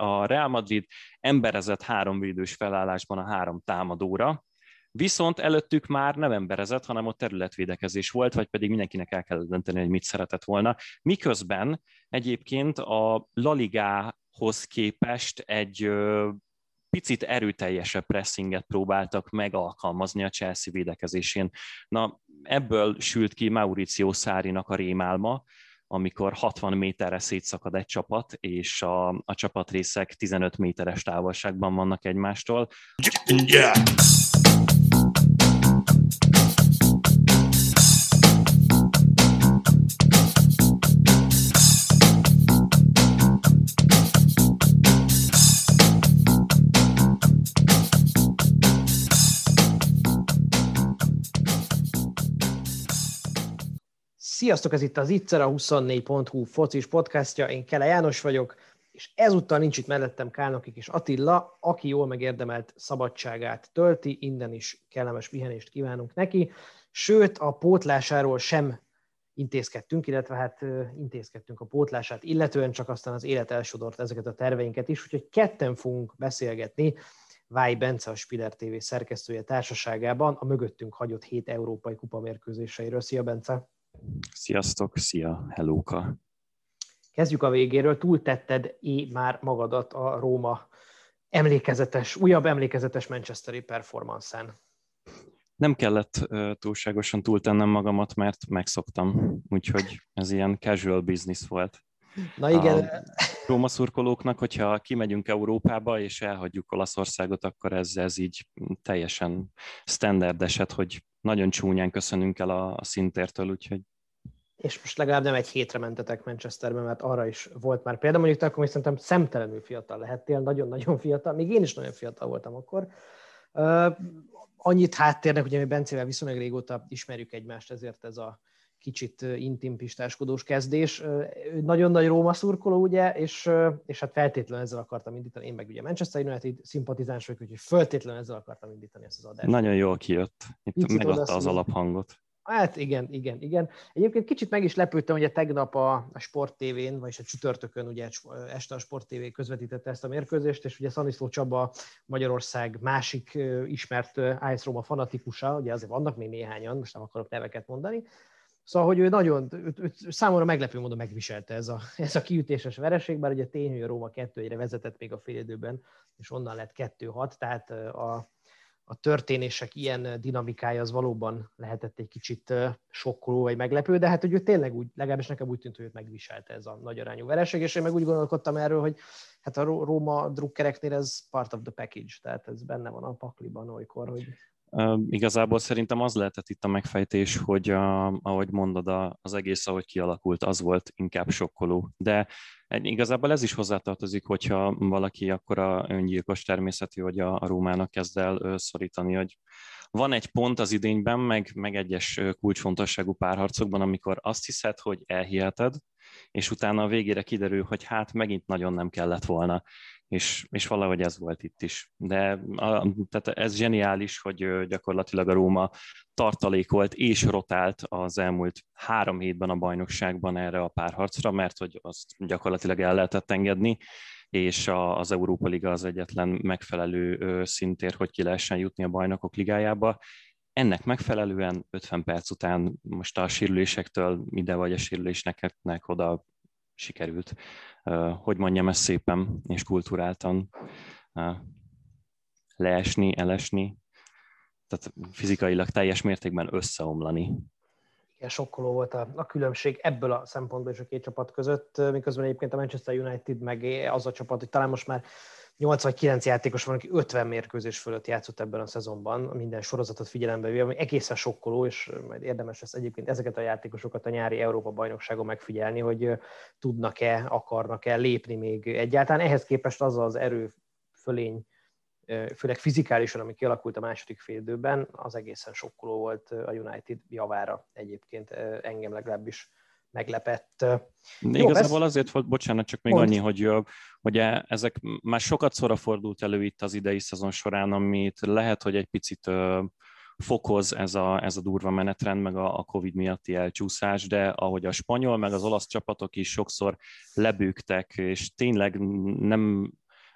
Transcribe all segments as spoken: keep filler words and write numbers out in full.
a Real Madrid emberezett három védős felállásban a három támadóra, viszont előttük már nem emberezett, hanem ott területvédekezés volt, vagy pedig mindenkinek el kellett dönteni, hogy mit szeretett volna. Miközben egyébként a La Ligához képest egy picit erőteljesebb pressinget próbáltak meg alkalmazni a Chelsea védekezésén. Na, ebből sült ki Maurizio Sarrinak a rémálma, amikor hatvan méterre szétszakad egy csapat, és a, a csapatrészek tizenöt méteres távolságban vannak egymástól. Yeah. Sziasztok, ez itt az ittera huszonnégy pont hu focis podcastja, én Kele János vagyok, és ezúttal nincs itt mellettem Kálnoki Kis Attila, aki jól megérdemelt szabadságát tölti, innen is kellemes pihenést kívánunk neki, sőt a pótlásáról sem intézkedtünk, illetve hát intézkedtünk a pótlását, illetően csak aztán az élet elsodort ezeket a terveinket is, úgyhogy ketten fogunk beszélgetni Vályi Bence, a Spíler té vé szerkesztője társaságában a mögöttünk hagyott hét európai kupamérkőzéseiről. Szia, Bence! Sziasztok, szia, hellóka! Kezdjük a végéről, túltetted így már magadat a Róma emlékezetes, újabb emlékezetes manchesteri performance-en. Nem kellett uh, túlságosan túltennem magamat, mert megszoktam, úgyhogy ez ilyen casual business volt. Na igen. A Róma szurkolóknak, hogyha kimegyünk Európába és elhagyjuk Olaszországot, akkor ez, ez így teljesen standard eset, hogy nagyon csúnyán köszönünk el a, a szintértől, úgyhogy... És most legalább nem egy hétre mentetek Manchesterbe, mert arra is volt már például, mondjuk te akkor még szerintem szemtelenül fiatal lehettél, nagyon-nagyon fiatal, még én is nagyon fiatal voltam akkor. Uh, annyit háttérnek, ugye mi Bencével viszonylag régóta ismerjük egymást, ezért ez a kicsit intim pistáskodós kezdés. Nagyon nagy Róma szurkoló, ugye, és, és hát feltétlenül ezzel akartam indítani. Én meg ugye Manchester United szimpatizáns vagyok, úgyhogy feltétlenül ezzel akartam indítani ezt az adást. Nagyon jól kijött. Itt kicsit megadta az, az alaphangot. Hát igen, igen, igen. Egyébként kicsit meg is lepődtem, hogy a tegnap a, a Sport té vén, vagyis a csütörtökön ugye este a Sport té vé közvetítette ezt a mérkőzést, és ugye Szaniszló Csaba, Magyarország másik ismert á es Roma fanatikusa, ugye azért vannak még néhányan, most nem akarok neveket mondani. Szóval, hogy ő nagyon, ő, ő, ő számomra meglepő módon megviselte ez a, ez a kiütéses vereség, bár ugye tény, hogy a Róma kettő egyre vezetett még a félidőben, és onnan lett kettő hat, tehát a, a történések ilyen dinamikája az valóban lehetett egy kicsit sokkoló vagy meglepő, de hát, hogy ő tényleg úgy, legalábbis nekem úgy tűnt, hogy őt megviselte ez a nagyarányú vereség, és én meg úgy gondolkodtam erről, hogy hát a Róma drukkereknél ez part of the package, tehát ez benne van a pakliban olykor, hogy... Uh, igazából szerintem az lehetett itt a megfejtés, hogy a, ahogy mondod, a, az egész, ahogy kialakult, az volt inkább sokkoló. De igazából ez is hozzátartozik, hogyha valaki akkora öngyilkos természetű, hogy a, a Rómának kezd el szorítani, hogy van egy pont az idényben, meg, meg egyes kulcsfontosságú párharcokban, amikor azt hiszed, hogy elhiheted, és utána a végére kiderül, hogy hát megint nagyon nem kellett volna. És, és valahogy ez volt itt is. De a, tehát ez zseniális, hogy gyakorlatilag a Róma tartalékolt és rotált az elmúlt három hétben a bajnokságban erre a párharcra, mert hogy azt gyakorlatilag el lehetett engedni, és a, az Európa Liga az egyetlen megfelelő szintér, hogy ki lehessen jutni a Bajnokok Ligájába. Ennek megfelelően ötven perc után most a sérülésektől ide vagy a sérülésnek oda sikerült. Hogy mondjam ezt szépen és kulturáltan, leesni, elesni, tehát fizikailag teljes mértékben összeomlani. Igen, sokkoló volt a, a különbség ebből a szempontból is a két csapat között, miközben egyébként a Manchester United meg az a csapat, hogy talán most már nyolc vagy kilenc játékos van, aki ötven mérkőzés fölött játszott ebben a szezonban, minden sorozatot figyelembe véve, ami egészen sokkoló, és majd érdemes lesz egyébként ezeket a játékosokat a nyári Európa-bajnokságon megfigyelni, hogy tudnak-e, akarnak-e lépni még egyáltalán. Ehhez képest az az erőfölény, főleg fizikálisan, ami kialakult a második félidőben, az egészen sokkoló volt a United javára egyébként, engem legalábbis meglepett. De jó, igazából ez... azért volt, bocsánat, csak még Pont. annyi, hogy, hogy ezek már sokat szóra fordult elő itt az idei szezon során, amit lehet, hogy egy picit fokoz ez a, ez a durva menetrend, meg a Covid miatti elcsúszás, de ahogy a spanyol, meg az olasz csapatok is sokszor lebőgtek, és tényleg nem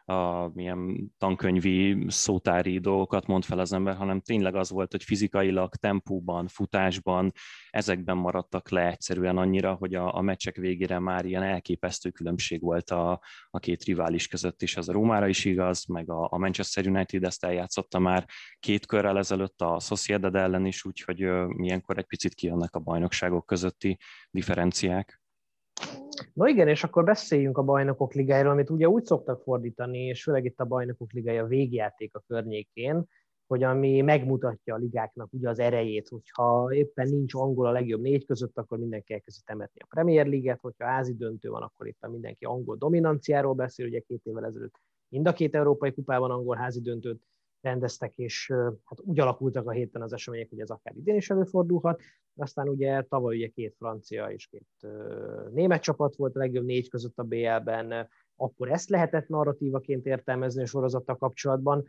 a milyen tankönyvi, szótári dolgokat mond fel az ember, hanem tényleg az volt, hogy fizikailag, tempóban, futásban, ezekben maradtak le egyszerűen annyira, hogy a, a meccsek végére már ilyen elképesztő különbség volt a, a két rivális között is. Ez a Rómára is igaz, meg a, a Manchester United ezt eljátszotta már két körrel ezelőtt a Sociedad ellen is, úgyhogy ilyenkor egy picit kijönnek a bajnokságok közötti differenciák. No igen, és akkor beszéljünk a Bajnokok Ligájáról, amit ugye úgy szoktak fordítani, és főleg itt a Bajnokok Ligája végjáték a környékén, hogy ami megmutatja a ligáknak ugye az erejét, hogyha éppen nincs angol a legjobb négy között, akkor mindenki elkezdi temetni a Premier League-et, hogyha házi döntő van, akkor itt mindenki angol dominanciáról beszél, ugye két évvel ezelőtt mind a két európai kupában angol házi döntőt rendeztek, és hát úgy alakultak a héten az események, hogy ez akár idén is előfordulhat. Aztán ugye tavaly ugye két francia és két ö, német csapat volt a legjobb négy között a bé el-ben, akkor ezt lehetett narratívaként értelmezni a sorozattal kapcsolatban,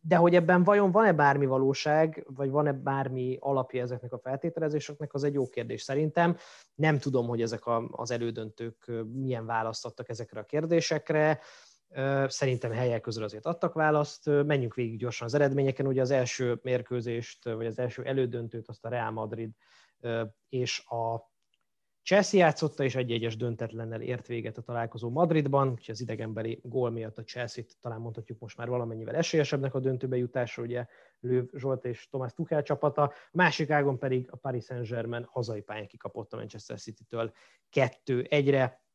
de hogy ebben vajon van-e bármi valóság, vagy van-e bármi alapja ezeknek a feltételezéseknek, az egy jó kérdés szerintem. Nem tudom, hogy ezek a, az elődöntők milyen választ adtak ezekre a kérdésekre. Szerintem helyek közül azért adtak választ. Menjünk végig gyorsan az eredményeken. Ugye az első mérkőzést, vagy az első elődöntőt azt a Real Madrid és a Chelsea játszotta, és egy-egyes döntetlennel ért véget a találkozó Madridban, úgyhogy az idegenbeli gól miatt a Chelsea-t talán mondhatjuk most már valamennyivel esélyesebbnek a döntőbe jutásra, ugye Löw Zsolt és Thomas Tuchel csapata, a másik ágon pedig a Paris Saint-Germain hazai pályán kikapott a Manchester City-től kettő egyre,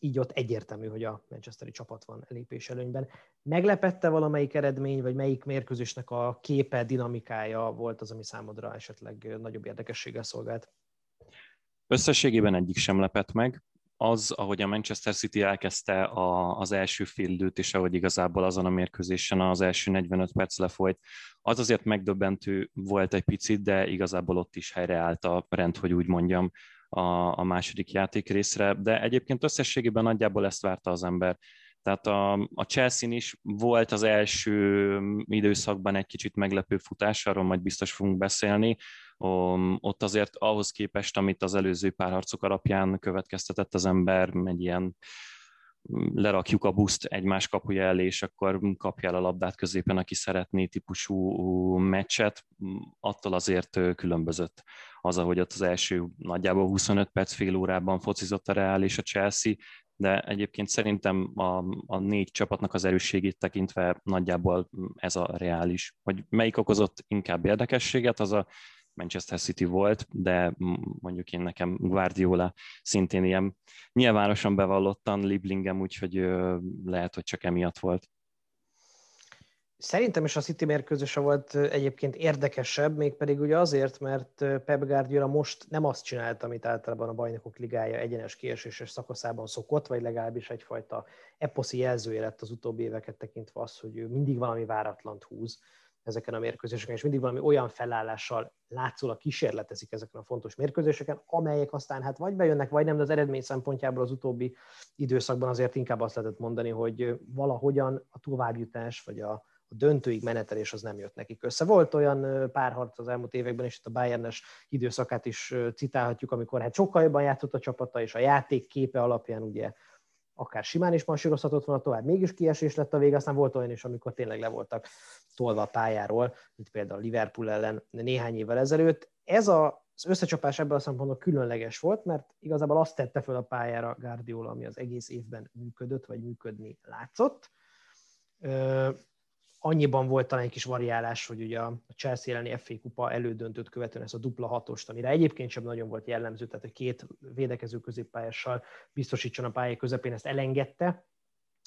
így ott egyértelmű, hogy a manchesteri csapat van lépés előnyben. Meglepette valamelyik eredmény, vagy melyik mérkőzésnek a képe, dinamikája volt az, ami számodra esetleg nagyobb érdekességgel szolgált? Összességében egyik sem lepett meg. Az, ahogy a Manchester City elkezdte a, az első fél időt, és ahogy igazából azon a mérkőzésen az első negyvenöt perc lefolyt, az azért megdöbbentő volt egy picit, de igazából ott is helyreállt a rend, hogy úgy mondjam, a második játék részre, de egyébként összességében nagyjából ezt várta az ember. Tehát a, a Chelsea-n is volt az első időszakban egy kicsit meglepő futás, arról majd biztos fogunk beszélni. Um, ott azért ahhoz képest, amit az előző párharcok alapján következtetett az ember, egy ilyen lerakjuk a buszt egymás kapuja elé, és akkor kapjál a labdát középen, aki szeretné típusú meccset, attól azért különbözött az, ahogy ott az első nagyjából huszonöt perc fél órában focizott a Real és a Chelsea, de egyébként szerintem a, a négy csapatnak az erősségét tekintve nagyjából ez a Real is. Hogy melyik okozott inkább érdekességet, az a Manchester City volt, de mondjuk én nekem Guardiola szintén ilyen nyilvánosan bevallottan Lieblingem, úgyhogy lehet, hogy csak emiatt volt. Szerintem is a City mérkőzése volt egyébként érdekesebb, mégpedig ugye azért, mert Pep Guardiola most nem azt csinálta, amit általában a Bajnokok Ligája egyenes kieséses szakaszában szokott, vagy legalábbis egyfajta eposzi jelzője lett az utóbbi éveket tekintve az, hogy ő mindig valami váratlant húz ezeken a mérkőzéseken, és mindig valami olyan felállással látszólag kísérletezik ezeken a fontos mérkőzéseken, amelyek aztán hát vagy bejönnek, vagy nem, de az eredmény szempontjából az utóbbi időszakban azért inkább azt lehetett mondani, hogy valahogyan a továbbjutás, vagy a döntőig menetelés az nem jött nekik össze. Volt olyan párharc az elmúlt években, és itt a Bayernes időszakát is citálhatjuk, amikor hát sokkal jobban játszott a csapata, és a játék képe alapján ugye akár simán is mansírozhatott volna tovább, mégis kiesés lett a vége, aztán volt olyan is, amikor tényleg le voltak tolva a pályáról, mint például Liverpool ellen néhány évvel ezelőtt. Ez az összecsapás ebből a szempontból különleges volt, mert igazából azt tette föl a pályára Guardiola, ami az egész évben működött, vagy működni látszott. Annyiban volt talán egy kis variálás, hogy ugye a Chelsea elleni ef á kupa elődöntőt követően ez a dupla hatost, amire egyébként sem nagyon volt jellemző, tehát hogy két védekező középpályással biztosítson a pálya közepén, ezt elengedte,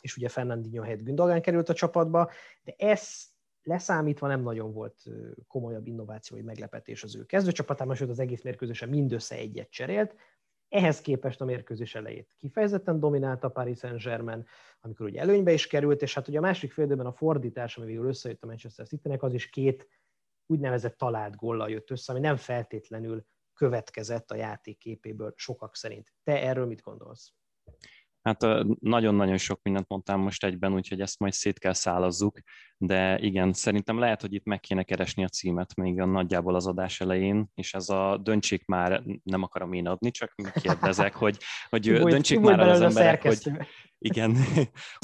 és ugye Fernandinho helyett Gündoğan került a csapatba, de ez leszámítva nem nagyon volt komolyabb innovációi meglepetés az ő kezdőcsapatában, sőt az egész mérkőzésen mindössze egyet cserélt. Ehhez képest a mérkőzés elejét kifejezetten dominálta a Paris Saint-Germain, amikor ugye előnybe is került, és hát ugye a másik fél időben a fordítás, ami végül összejött a Manchester Citynek, az is két úgynevezett talált góllal jött össze, ami nem feltétlenül következett a játék képéből sokak szerint. Te erről mit gondolsz? Hát nagyon-nagyon sok mindent mondtam most egyben, úgyhogy ezt majd szét kell szálazzuk, de igen, szerintem lehet, hogy itt meg kéne keresni a címet még a nagyjából az adás elején, és ez a döntsék már, nem akarom én adni, csak kérdezek, hogy, hogy döntsék már az emberek, hogy Igen,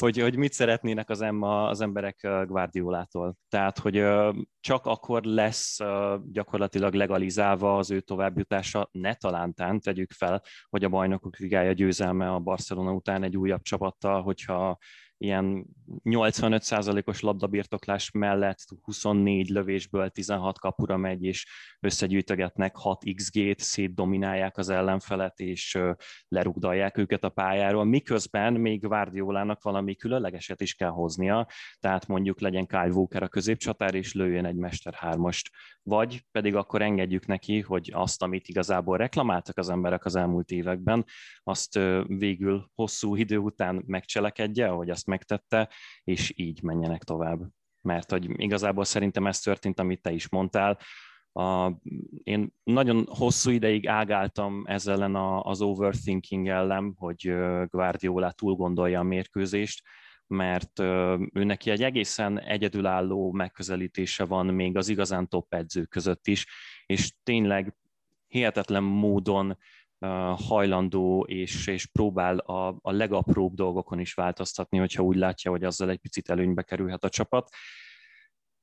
hogy, hogy mit szeretnének az, emma, az emberek Guardiolától. Tehát, hogy csak akkor lesz gyakorlatilag legalizálva az ő továbbjutása, ne talántán tegyük fel, hogy a Bajnokok Ligája győzelme a Barcelona után egy újabb csapattal, hogyha ilyen nyolcvanöt százalékos labdabirtoklás mellett huszonnégy lövésből tizenhat kapura megy, és összegyűjtögetnek hat iksz gét, szétdominálják az ellenfelet, és lerugdalják őket a pályáról, miközben még Guardiolának valami különlegeset is kell hoznia, tehát mondjuk legyen Kyle Walker a középcsatár, és lőjön egy mester hármast. Vagy pedig akkor engedjük neki, hogy azt, amit igazából reklamáltak az emberek az elmúlt években, azt végül hosszú idő után megcselekedje, ahogy azt megtette, és így menjenek tovább. Mert hogy igazából szerintem ez történt, amit te is mondtál. A, én nagyon hosszú ideig ágáltam ezzel ellen az overthinking ellen, hogy Guardiola túl gondolja a mérkőzést, mert ő neki egy egészen egyedülálló megközelítése van még az igazán top edzők között is, és tényleg hihetetlen módon hajlandó, és, és próbál a, a legapróbb dolgokon is változtatni, hogyha úgy látja, hogy azzal egy picit előnybe kerülhet a csapat.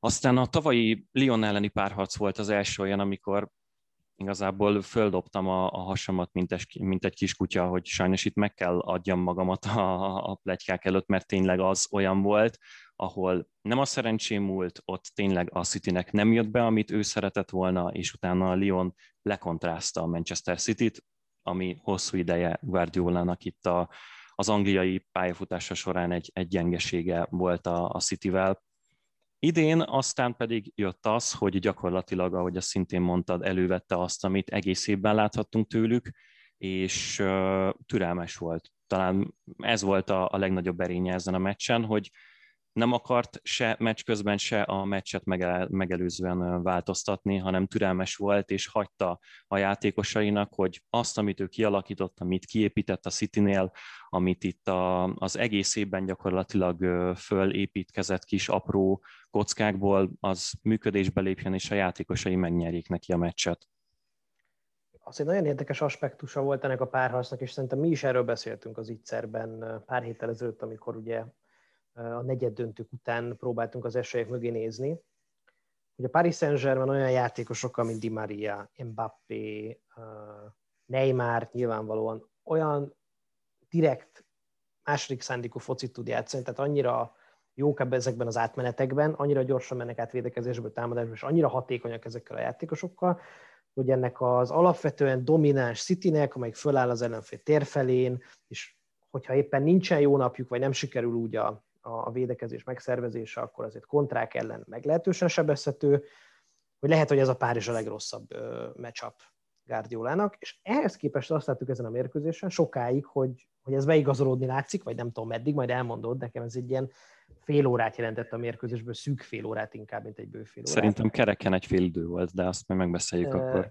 Aztán a tavalyi Lyon elleni párharc volt az első olyan, amikor igazából földobtam a, a hasamat, mint, es, mint egy kis kutya, hogy sajnos itt meg kell adjam magamat a, a pletykák előtt, mert tényleg az olyan volt, ahol nem a szerencsém múlt, ott tényleg a Citynek nem jött be, amit ő szeretett volna, és utána a Lyon lekontrázta a Manchester Cityt, ami hosszú ideje Guardiolának itt a, az angliai pályafutása során egy, egy gyengesége volt a, a Cityvel. Idén aztán pedig jött az, hogy gyakorlatilag, ahogy azt szintén mondtad, elővette azt, amit egész évben láthattunk tőlük, és uh, türelmes volt. Talán ez volt a, a legnagyobb erénye ezen a meccsen, hogy nem akart se meccs közben, se a meccset megel, megelőzően változtatni, hanem türelmes volt, és hagyta a játékosainak, hogy azt, amit ő kialakított, amit kiépített a Citynél, amit itt a, az egész évben gyakorlatilag fölépítkezett kis apró kockákból, az működésbe lépjen, és a játékosai megnyerjék neki a meccset. Az egy nagyon érdekes aspektusa volt ennek a párharcnak, és szerintem mi is erről beszéltünk az ittszerben pár héttel ezelőtt, amikor ugye a negyed döntők után próbáltunk az esélyek mögé nézni, hogy a Paris Saint-Germain olyan játékosokkal, mint Di Maria, Mbappé, Neymar nyilvánvalóan olyan direkt második szándékú focit tud játszani, tehát annyira jók ebben ezekben az átmenetekben, annyira gyorsan mennek át védekezésből, támadásból, és annyira hatékonyak ezekkel a játékosokkal, hogy ennek az alapvetően domináns Citynek, amelyik föláll az ellenfél térfelén, és hogyha éppen nincsen jó napjuk, vagy nem sikerül úgy a a védekezés megszervezése, akkor azért kontrák ellen meglehetősen sebezhető, hogy lehet, hogy ez a Párizs a legrosszabb matchup Guardiolának, és ehhez képest azt láttuk ezen a mérkőzésen sokáig, hogy, hogy ez beigazolódni látszik, vagy nem tudom meddig, majd elmondod, nekem ez egy ilyen fél órát jelentett a mérkőzésből, szűk fél órát inkább, mint egy bő fél órát. Szerintem kereken egy fél idő volt, de azt majd megbeszéljük e, akkor.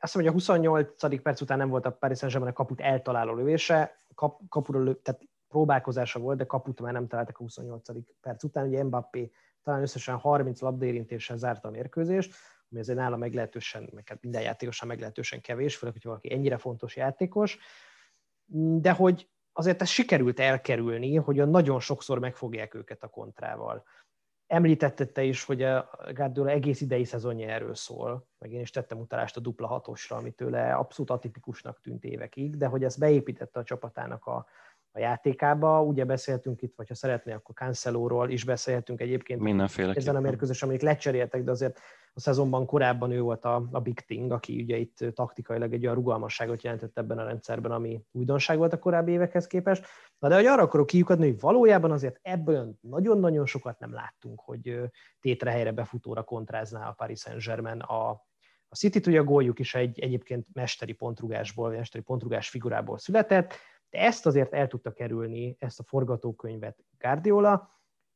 Azt mondom, hogy a huszonnyolcadik perc után nem volt a Paris Saint-Germain a kaput eltaláló lövése, kap, kapura lő, tehát próbálkozása volt, de kaput már nem találtak a huszonnyolcadik perc után. Ugye Mbappé talán összesen harminc labdaérintéssel zárta a mérkőzést, ami azért nála meglehetősen, meg minden játékosan meglehetősen kevés, főleg, hogy valaki ennyire fontos játékos, de hogy azért ezt sikerült elkerülni, hogy nagyon sokszor megfogják őket a kontrával. Említetted te is, hogy a Guardiola egész idei szezonja erről szól, meg én is tettem utalást a dupla hatosra, ami tőle abszolút atipikusnak tűnt évekig, de hogy ezt beépítette a csapatának a a játékába. Ugye beszélhetünk itt, vagy ha szeretné, akkor Cancelóról is beszélhetünk egyébként. Mindenféleképpen. Ezen a mérkőzésen, amelyik lecseréltek, de azért a szezonban korábban ő volt a, a Big Thing, aki ugye itt taktikailag egy olyan rugalmasságot jelentett ebben a rendszerben, ami újdonság volt a korábbi évekhez képest. Na de hogy arra akarok kiukadni, hogy valójában azért ebből nagyon-nagyon sokat nem láttunk, hogy tétre helyre befutóra kontrázná a Paris Saint-Germain a A Cityt, ugye a góljuk is egy egyébként mesteri pontrugásból, mesteri pontrugás figurából született, de ezt azért el tudta kerülni, ezt a forgatókönyvet Guardiola,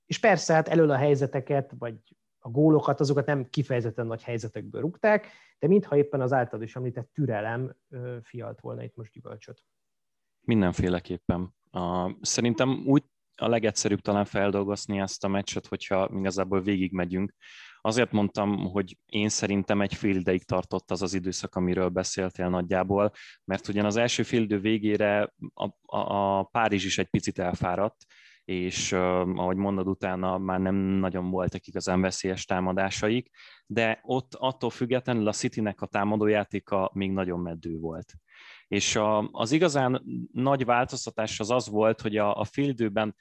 és persze hát elől a helyzeteket, vagy a gólokat, azokat nem kifejezetten nagy helyzetekből rúgták, de mintha éppen az általad is említett türelem fialt volna itt most gyümölcsöt. Mindenféleképpen. Szerintem úgy a legegyszerűbb talán feldolgozni ezt a meccset, hogyha igazából végigmegyünk Azért mondtam, hogy én szerintem egy fél ideig tartott az az időszak, amiről beszéltél nagyjából, mert ugyan az első fél idő végére a, a, a Párizs is egy picit elfáradt, és uh, ahogy mondod, utána már nem nagyon voltak igazán veszélyes támadásaik, de ott attól függetlenül a Citynek a támadójátéka még nagyon meddő volt. És a, az igazán nagy változtatás az az volt, hogy a, a fél időben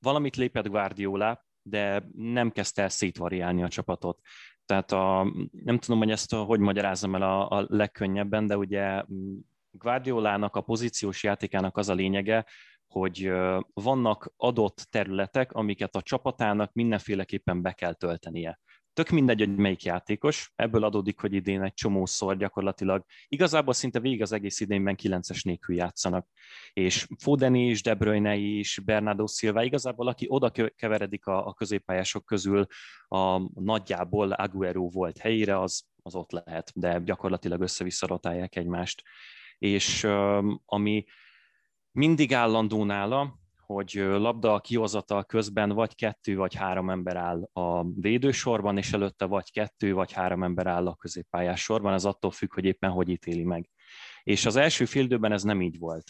valamit lépett Guardiola, de nem kezdte el szétvariálni a csapatot. Tehát a, nem tudom, hogy ezt hogy magyarázom el a, a legkönnyebben, de ugye Guardiolának, a pozíciós játékának az a lényege, hogy vannak adott területek, amiket a csapatának mindenféleképpen be kell töltenie. Tök mindegy, hogy melyik játékos, ebből adódik, hogy idén egy csomószor gyakorlatilag, igazából szinte végig az egész idénben kilences nélkül játszanak. És Foden is, De Bruyne is, Bernardo Silva, igazából aki oda keveredik a, a középpályások közül, a nagyjából Agüero volt helyére, az, az ott lehet, de gyakorlatilag össze-vissza rotálják egymást. És ami mindig állandó nála, hogy labda a kihozatal közben vagy kettő vagy három ember áll a védősorban, és előtte vagy kettő vagy három ember áll a középpályás sorban, ez attól függ, hogy éppen hogy ítéli meg. És az első fél időben ez nem így volt,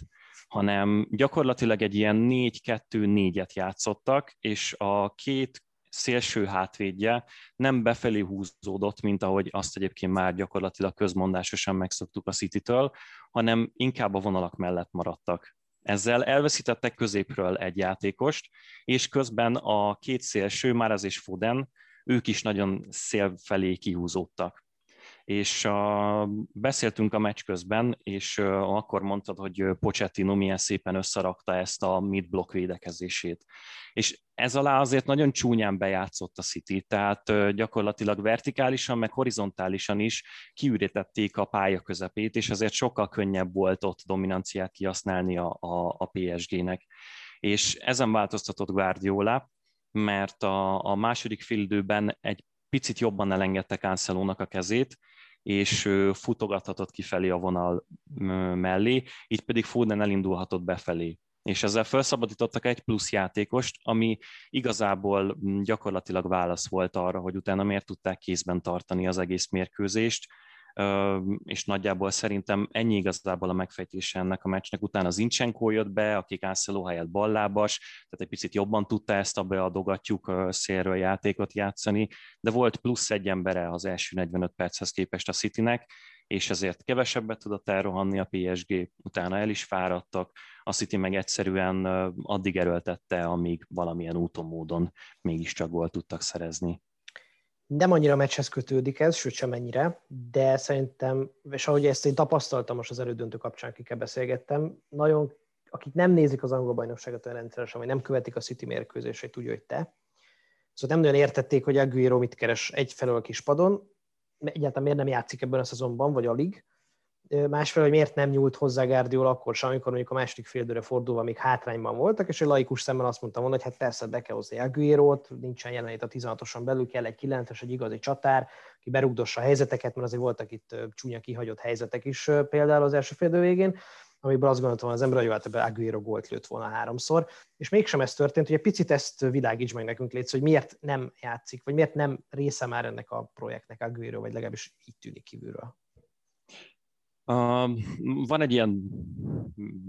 hanem gyakorlatilag egy ilyen négy kettő négyet játszottak, és a két szélső hátvédje nem befelé húzódott, mint ahogy azt egyébként már gyakorlatilag közmondásosan megszoktuk a Citytől, hanem inkább a vonalak mellett maradtak. Ezzel elveszítettek középről egy játékost, és közben a két szélső, Mahrez és Foden, ők is nagyon szél felé kihúzódtak. És a, beszéltünk a meccs közben, és a, akkor mondtad, hogy Pochettino milyen szépen összerakta ezt a mid-block védekezését. És ez alá azért nagyon csúnyán bejátszott a City, tehát gyakorlatilag vertikálisan, meg horizontálisan is kiürítették a pálya közepét, és azért sokkal könnyebb volt ott dominanciát kihasználni a, a, a pé es gének. És ezen változtatott Guardiola, mert a, a második fél időben egy picit jobban elengedte Cancelónak a kezét, és futogathatott kifelé a vonal mellé, így pedig Foden elindulhatott befelé. És ezzel felszabadítottak egy plusz játékost, ami igazából gyakorlatilag válasz volt arra, hogy utána miért tudták kézben tartani az egész mérkőzést, és nagyjából szerintem ennyi igazából a megfejtése ennek a meccsnek. Utána az Zinchenko jött be, aki Cancelo helyett ballábas, tehát egy picit jobban tudta ezt a beadogatjuk szélről játékot játszani, de volt plusz egy embere az első negyvenöt perchez képest a Citynek, és ezért kevesebbet tudott elrohanni a pé es gé, utána el is fáradtak, a City meg egyszerűen addig erőltette, amíg valamilyen úton, módon mégiscsak gólt tudtak szerezni. Nem annyira meccshez kötődik ez, sőt sem ennyire, de szerintem, és ahogy ezt én tapasztaltam most az elődöntő kapcsán, akikkel beszélgettem, nagyon, akik nem nézik az angol bajnokságot olyan rendszeresen, vagy nem követik a City mérkőzéseit úgy, hogy te, szóval nem nagyon értették, hogy Agüero mit keres egyfelől a kispadon, egyáltalán miért nem játszik ebben a szezonban, vagy alig, másfelől, hogy miért nem nyúlt hozzá Guardiola akkor sem, amikor mondjuk a második fél időre fordulva még hátrányban voltak, és egy laikus szemmel azt mondtam volna, hogy hát persze be kell hozni Agüerót, nincsen jelenlét a tizenhatoson belül, kell egy kilences, egy igazi csatár, aki berugdossa a helyzeteket, mert azért voltak itt csúnya kihagyott helyzetek is például az első fél idő végén, amiből azt gondoltam az ember, hogy általában Agüero gólt lőtt volna háromszor, és mégsem ez történt, hogy egy picit ezt világíts meg nekünk létsz, hogy miért nem játszik, vagy miért nem része már ennek a projektnek Agüero, vagy legalábbis így tűnik kívülről. Uh, van egy ilyen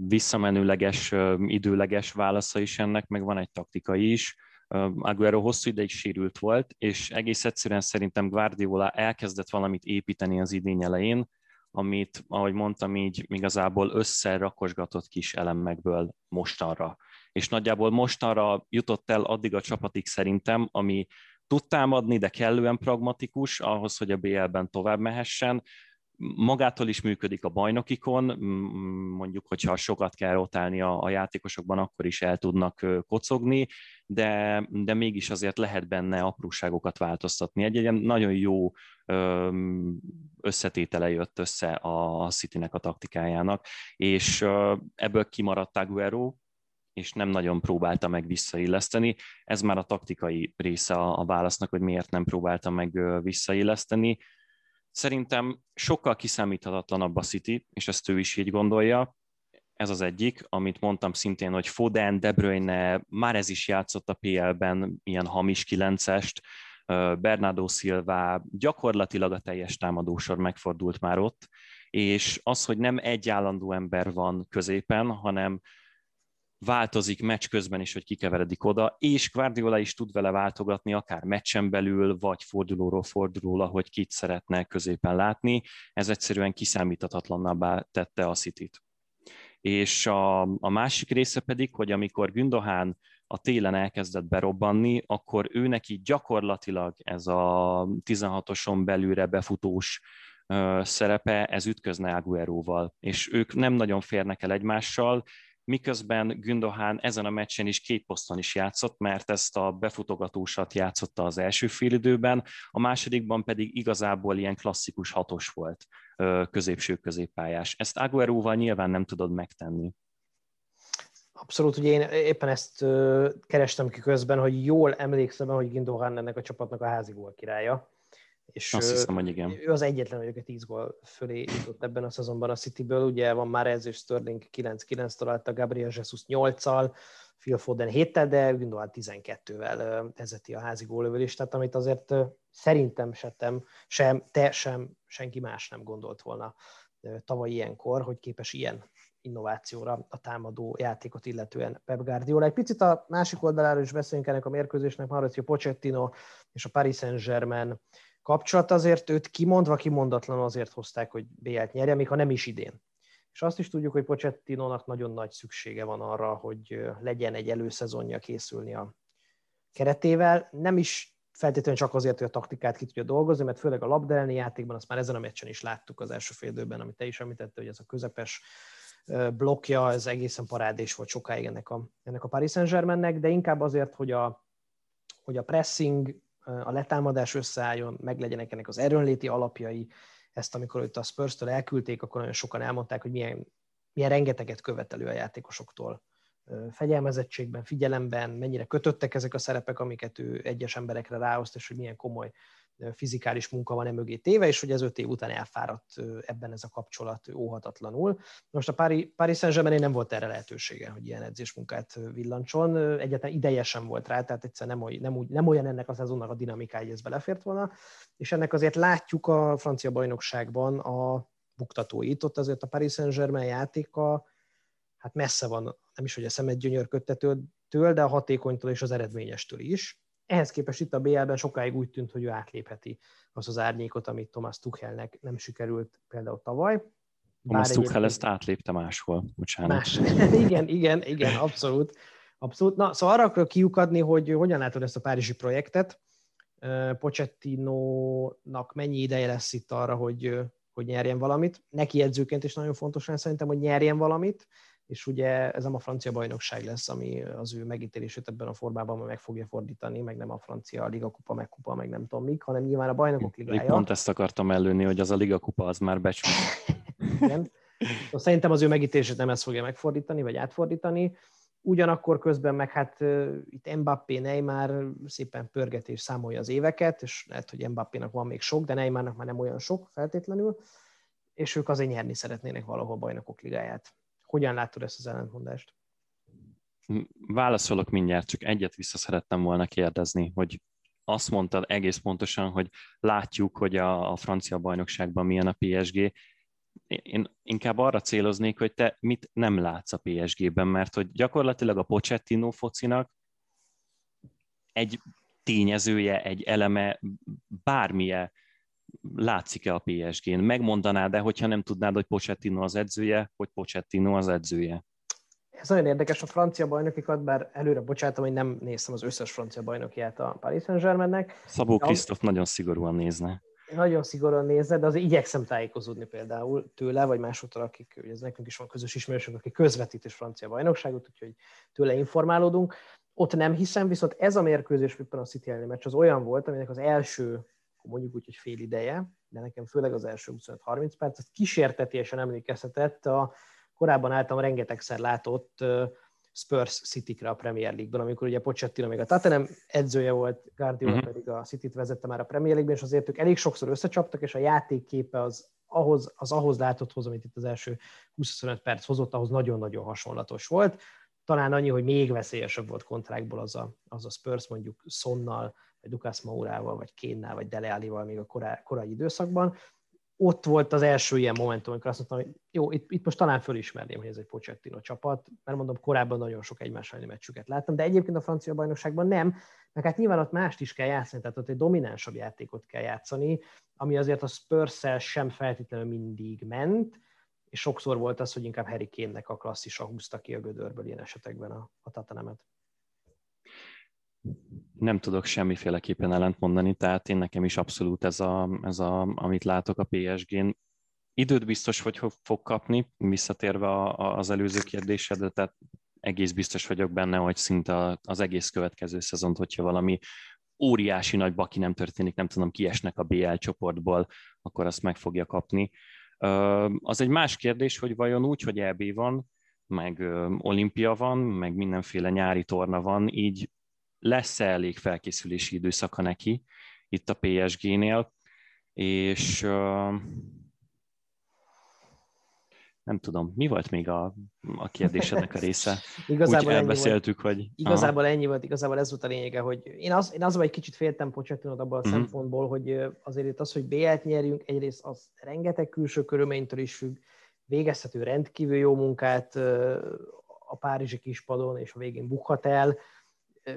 visszamenőleges, uh, időleges válasza is ennek, meg van egy taktikai is. Uh, Agüero hosszú ideig sérült volt, és egész egyszerűen szerintem Guardiola elkezdett valamit építeni az idény elején, amit, ahogy mondtam, így igazából összerakosgatott kis elemekből mostanra. És nagyjából mostanra jutott el addig a csapatig szerintem, ami tud támadni, de kellően pragmatikus ahhoz, hogy a bé el-ben tovább mehessen. Magától is működik a bajnokikon, mondjuk, hogyha sokat kell rotálni a, a játékosokban, akkor is el tudnak kocogni, de, de mégis azért lehet benne apróságokat változtatni. Egy ilyen nagyon jó összetétele jött össze a Citynek a taktikájának, és ebből kimaradt Agüero, és nem nagyon próbálta meg visszailleszteni. Ez már a taktikai része a, a válasznak, hogy miért nem próbálta meg visszailleszteni. Szerintem sokkal kiszámíthatatlanabb a City, és ezt ő is így gondolja. Ez az egyik, amit mondtam szintén, hogy Foden, De Bruyne, Mahrez is játszott a pé el-ben ilyen hamis kilencest, Bernardo Silva, gyakorlatilag a teljes támadósor megfordult már ott, és az, hogy nem egy állandó ember van középen, hanem változik meccs közben is, hogy kikeveredik oda, és Guardiola is tud vele váltogatni, akár meccsen belül, vagy fordulóról fordulóra, hogy kit szeretne középen látni. Ez egyszerűen kiszámíthatatlanná tette a Cityt. És a, a másik része pedig, hogy amikor Gündoğan a télen elkezdett berobbanni, akkor ő neki gyakorlatilag ez a tizenhatoson belülre befutós ö, szerepe, ez ütközne Agüeróval, és ők nem nagyon férnek el egymással, miközben Gündoğan ezen a meccsen is két poszton is játszott, mert ezt a befutogatósat játszotta az első félidőben, a másodikban pedig igazából ilyen klasszikus hatos volt, középső-középpályás. Ezt Agüeróval nyilván nem tudod megtenni. Abszolút, ugye én éppen ezt kerestem ki közben, hogy jól emlékszem, hogy Gündoğan ennek a csapatnak a házigól királya. És azt hiszem, hogy igen. Ő az egyetlen, hogy őket tíz gól fölé jutott ebben a szezonban a Cityből. Ugye van már ez, és Sterling kilenc-kilenc találta, Gabriel Jesus nyolccal, Phil Foden héttel, de Gündoğan tizenkettővel vezeti a házi gólövölést, tehát amit azért szerintem se tem, sem, te sem, senki más nem gondolt volna tavaly ilyenkor, hogy képes ilyen innovációra a támadó játékot illetően Pep Guardiola. Egy picit a másik oldaláról is beszéljünk ennek a mérkőzésnek, Maurizio Pochettino és a Paris Saint-Germain kapcsolat, azért őt kimondva, kimondatlan azért hozták, hogy bé el-t nyerje, még ha nem is idén. És azt is tudjuk, hogy Pochettinónak nagyon nagy szüksége van arra, hogy legyen egy előszezonja készülni a keretével. Nem is feltétlenül csak azért, hogy a taktikát ki tudja dolgozni, mert főleg a labda elleni játékban, azt már ezen a meccsen is láttuk az első fél időben, amit te is említette, hogy ez a közepes blokja, ez egészen parádés volt sokáig ennek a, ennek a Paris Saint-Germainnek, de inkább azért, hogy a, hogy a pressing, a letámadás összeálljon, meglegyenek ennek az erőnléti alapjai. Ezt, amikor őt a Spurs-től elküldték, akkor nagyon sokan elmondták, hogy milyen, milyen rengeteget követelő a játékosoktól. Fegyelmezettségben, figyelemben, mennyire kötöttek ezek a szerepek, amiket ő egyes emberekre ráoszt, és hogy milyen komoly fizikális munka van e mögé téve, és hogy ez öt év után elfáradt ebben ez a kapcsolat óhatatlanul. Most a Paris, Paris Saint-Germain nem volt erre lehetősége, hogy ilyen edzésmunkát villancson, egyáltalán ideje sem volt rá, tehát egyszerűen nem, nem, nem olyan ennek a szezonnak a dinamikája, ez belefért volna, és ennek azért látjuk a francia bajnokságban a buktatóit, ott azért a Paris Saint-Germain játéka hát messze van, nem is hogy a szemed gyönyörködtetőtől, de a hatékonytól és az eredményestől is. Ehhez képest itt a bé el-ben sokáig úgy tűnt, hogy ő átlépheti azt az árnyékot, amit Thomas Tuchelnek nem sikerült például tavaly. Thomas Tuchel ezt átlépte máshol, bocsánat. Más. igen, igen, igen, abszolút. abszolút. Na, szóval arra akarok kiukadni, hogy hogyan látod ezt a párizsi projektet. Pochettinónak mennyi ideje lesz itt arra, hogy, hogy nyerjen valamit. Neki edzőként is nagyon fontos lenne szerintem, hogy nyerjen valamit, és ugye ez nem a francia bajnokság lesz, ami az ő megítélését ebben a formában meg fogja fordítani, meg nem a francia ligakupa, meg kupa, meg nem tudom mik, hanem nyilván a bajnokok ligája. Én pont ezt akartam előni, hogy az a ligakupa az már becsúszik. Igen. Szerintem az ő megítélését nem ezt fogja megfordítani, vagy átfordítani. Ugyanakkor közben meg hát itt Mbappé, Neymar szépen pörgeti és számolja az éveket, és lehet, hogy Mbappénak van még sok, de Neymarnak már nem olyan sok feltétlenül, és ők azért nyerni szeretnének valahol bajnokok ligáját. Hogyan látod ezt az ellentmondást? Válaszolok mindjárt, csak egyet vissza szerettem volna kérdezni, hogy azt mondtad egész pontosan, hogy látjuk, hogy a, a francia bajnokságban milyen a pé es gé. Én inkább arra céloznék, hogy te mit nem látsz a pé es gé-ben, mert hogy gyakorlatilag a Pochettino focinak egy tényezője, egy eleme, bármilyen látszik-e a pé es gé-n? Megmondanád, de hogyha nem tudnád, hogy Pochettino az edzője, hogy Pochettino az edzője? Ez nagyon érdekes, a francia bajnokikat, bár előre bocsátom, hogy nem néztem az összes francia bajnokiát a Paris Saint-Germainnek. Szabó Krisztóf nagyon szigorúan nézne. Nagyon szigorúan nézne, de azért igyekszem tájékozódni például tőle, vagy másoktól, akik, ugye ez nekünk is van közös ismerősünk, aki közvetít és francia bajnokságot, úgyhogy tőle informálódunk. Ott nem hiszem, viszont ez a mérkőzés, éppen a City elleni meccs, az olyan volt, aminek az első, mondjuk úgy, hogy fél ideje, de nekem főleg az első huszonöt-harminc perc, az kísértetiesen emlékeztetett a korábban általam rengetegszer látott Spurs City-kre a Premier League-ben, amikor ugye Pochettino még a Tottenham edzője volt, Guardiola pedig a Cityt vezette már a Premier League-ben, és azért ők elég sokszor összecsaptak, és a játékképe az ahhoz, az ahhoz látotthoz, amit itt az első húsz-huszonöt perc hozott, ahhoz nagyon-nagyon hasonlatos volt. Talán annyi, hogy még veszélyesebb volt kontrákból az a, az a Spurs, mondjuk Sonnal, vagy Lucas Mourával, vagy Kénnál, vagy Dele Allival még a korá, korai időszakban. Ott volt az első ilyen momentum, amikor azt mondtam, hogy jó, itt, itt most talán fölismerném, hogy ez egy Pochettino csapat, mert mondom, korábban nagyon sok egymás elleni meccsüket láttam, de egyébként a francia bajnokságban nem, mert hát nyilván ott mást is kell játszani, tehát ott egy dominánsabb játékot kell játszani, ami azért a Spurs-szel sem feltétlenül mindig ment, és sokszor volt az, hogy inkább Harry Kane-nek a klasszisa húzta ki a gödörből ilyen esetekben a, a tatanemet. Nem tudok semmiféleképpen ellent mondani, tehát én nekem is abszolút ez, a, ez a, amit látok a pé es gén. Időt biztos, hogy fog kapni, visszatérve a, a, az előző kérdésedre, tehát egész biztos vagyok benne, hogy szinte az egész következő szezont, hogyha valami óriási nagy baki nem történik, nem tudom, kiesnek a bé el csoportból, akkor azt meg fogja kapni. Az egy más kérdés, hogy vajon úgy, hogy é bé van, meg olimpia van, meg mindenféle nyári torna van, így lesz-e elég felkészülési időszaka neki itt a pé es génél, és nem tudom, mi volt még a, a kérdésednek a része? Igazából úgy elbeszéltük, volt, hogy... Igazából aha. ennyi volt, igazából ez volt a lényege, hogy én, az, én azonban egy kicsit féltem Pochettinót abban a mm. szempontból, hogy azért itt az, hogy bé el-t nyerjünk, egyrészt az rengeteg külső körülménytől is függ, végezhető rendkívül jó munkát a párizsi kispadon, és a végén bukhat el,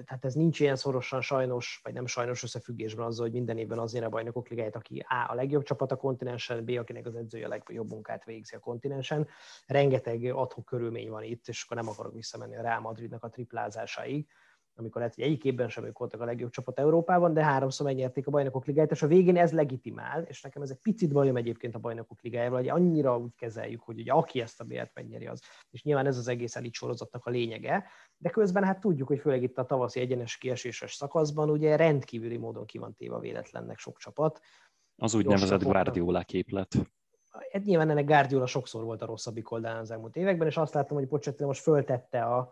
tehát ez nincs ilyen szorosan sajnos, vagy nem sajnos összefüggésben azzal, hogy minden évben az a bajnokok ligáját, aki A, a legjobb csapat a kontinensen, B, akinek az edzője a legjobb munkát végzi a kontinensen. Rengeteg adhok körülmény van itt, és akkor nem akarok visszamenni a Real Madridnak a triplázásáig, amikor lehet, hogy egyik évben sem ők voltak a legjobb csapat Európában, de háromszor megnyerték a bajnokok ligáját, és a végén ez legitimál, és nekem ez egy picit bajom egyébként a bajnokok ligájával, hogy annyira úgy kezeljük, hogy ugye aki ezt a bé el-t megnyeri az, és nyilván ez az egész elit sorozatnak a lényege, de közben hát tudjuk, hogy főleg itt a tavaszi egyenes kieséses szakaszban ugye rendkívüli módon ki van téve véletlennek sok csapat. Az úgynevezett Guardiola képlet. Hát nyilván ennek Guardiola sokszor volt a rosszabbik oldalán az elmúlt években, és azt láttam, hogy Pochettino most föltette a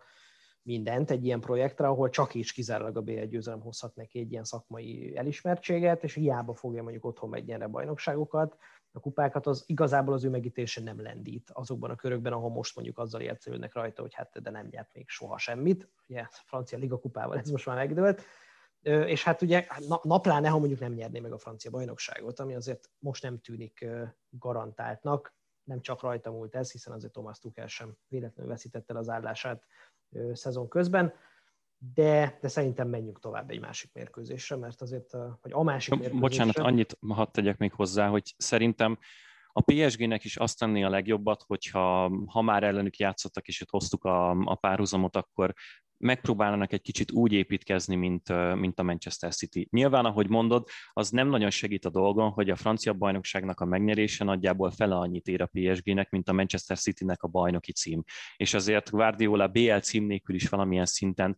mindent egy ilyen projektre, ahol csak is kizárólag a bé el győzelem hozhat neki egy ilyen szakmai elismertséget, és hiába fogja mondjuk otthon megnyerni a bajnokságokat, a kupákat, az igazából az ő megítélése nem lendít azokban a körökben, ahol most mondjuk azzal értsződnek rajta, hogy hát de nem nyert még soha semmit. Ugye francia liga kupával ez most már megdőlt. És hát ugye napláne, ha mondjuk nem nyerné meg a francia bajnokságot, ami azért most nem tűnik garantáltnak, nem csak rajta múlt ez, hiszen azért Thomas Tuchel sem véletlenül veszítette el az állását szezon közben, de, de szerintem menjünk tovább egy másik mérkőzésre, mert azért, hogy a másik mérkőzésre... Bocsánat, annyit hadd tegyek még hozzá, hogy szerintem a pé es gének is azt tenné a legjobbat, hogyha ha már ellenük játszottak, és itt hoztuk a, a párhuzamot, akkor megpróbálnak egy kicsit úgy építkezni, mint, mint a Manchester City. Nyilván, ahogy mondod, az nem nagyon segít a dolgon, hogy a francia bajnokságnak a megnyerése nagyjából fele annyit ér a pé es gének, mint a Manchester Citynek a bajnoki cím. És azért Guardiola bé el cím nélkül is valamilyen szinten,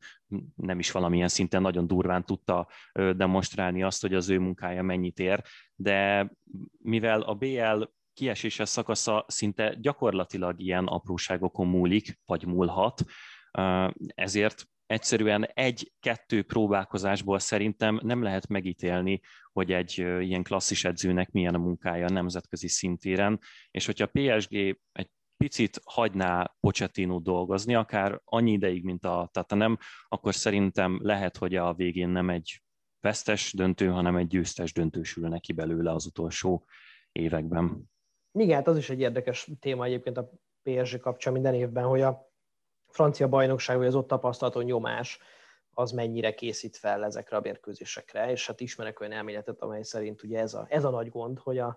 nem is valamilyen szinten, nagyon durván tudta demonstrálni azt, hogy az ő munkája mennyit ér, de mivel a bé el kieséses szakasza szinte gyakorlatilag ilyen apróságokon múlik, vagy múlhat, ezért egyszerűen egy-kettő próbálkozásból szerintem nem lehet megítélni, hogy egy ilyen klasszis edzőnek milyen a munkája a nemzetközi szintéren, és hogyha a pé es gé egy picit hagyná Pochettinót dolgozni, akár annyi ideig, mint a Tatanem, akkor szerintem lehet, hogy a végén nem egy vesztes döntő, hanem egy győztes döntő sül neki belőle az utolsó években. Igen, hát az is egy érdekes téma egyébként a pé es gé kapcsán minden évben, hogy a francia bajnokság, vagy az ott tapasztalható nyomás, az mennyire készít fel ezekre a mérkőzésekre, és hát ismerek olyan elméletet, amely szerint ugye ez a, ez a nagy gond, hogy a,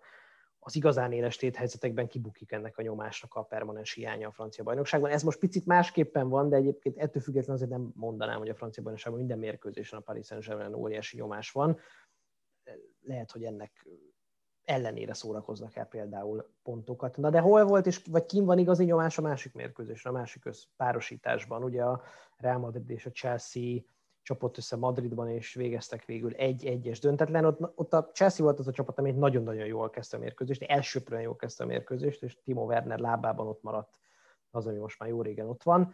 az igazán éles téthelyzetekben kibukik ennek a nyomásnak a permanens hiánya a francia bajnokságban. Ez most picit másképpen van, de egyébként ettől függetlenül azért nem mondanám, hogy a francia bajnokságban minden mérkőzésen a Paris Saint-Germain óriási nyomás van. Lehet, hogy ennek ellenére szórakoznak el például pontokat. Na de hol volt, és vagy kim van igazi nyomás a másik mérkőzésre, a másik párosításban? Ugye a Real Madrid és a Chelsea csapott össze Madridban, és végeztek végül egy-egyes döntetlen. Ott, ott a Chelsea volt az a csapat, amit nagyon-nagyon jól kezdte a mérkőzést, elsőprően jól kezdte a mérkőzést, és Timo Werner lábában ott maradt az, ami most már jó régen ott van.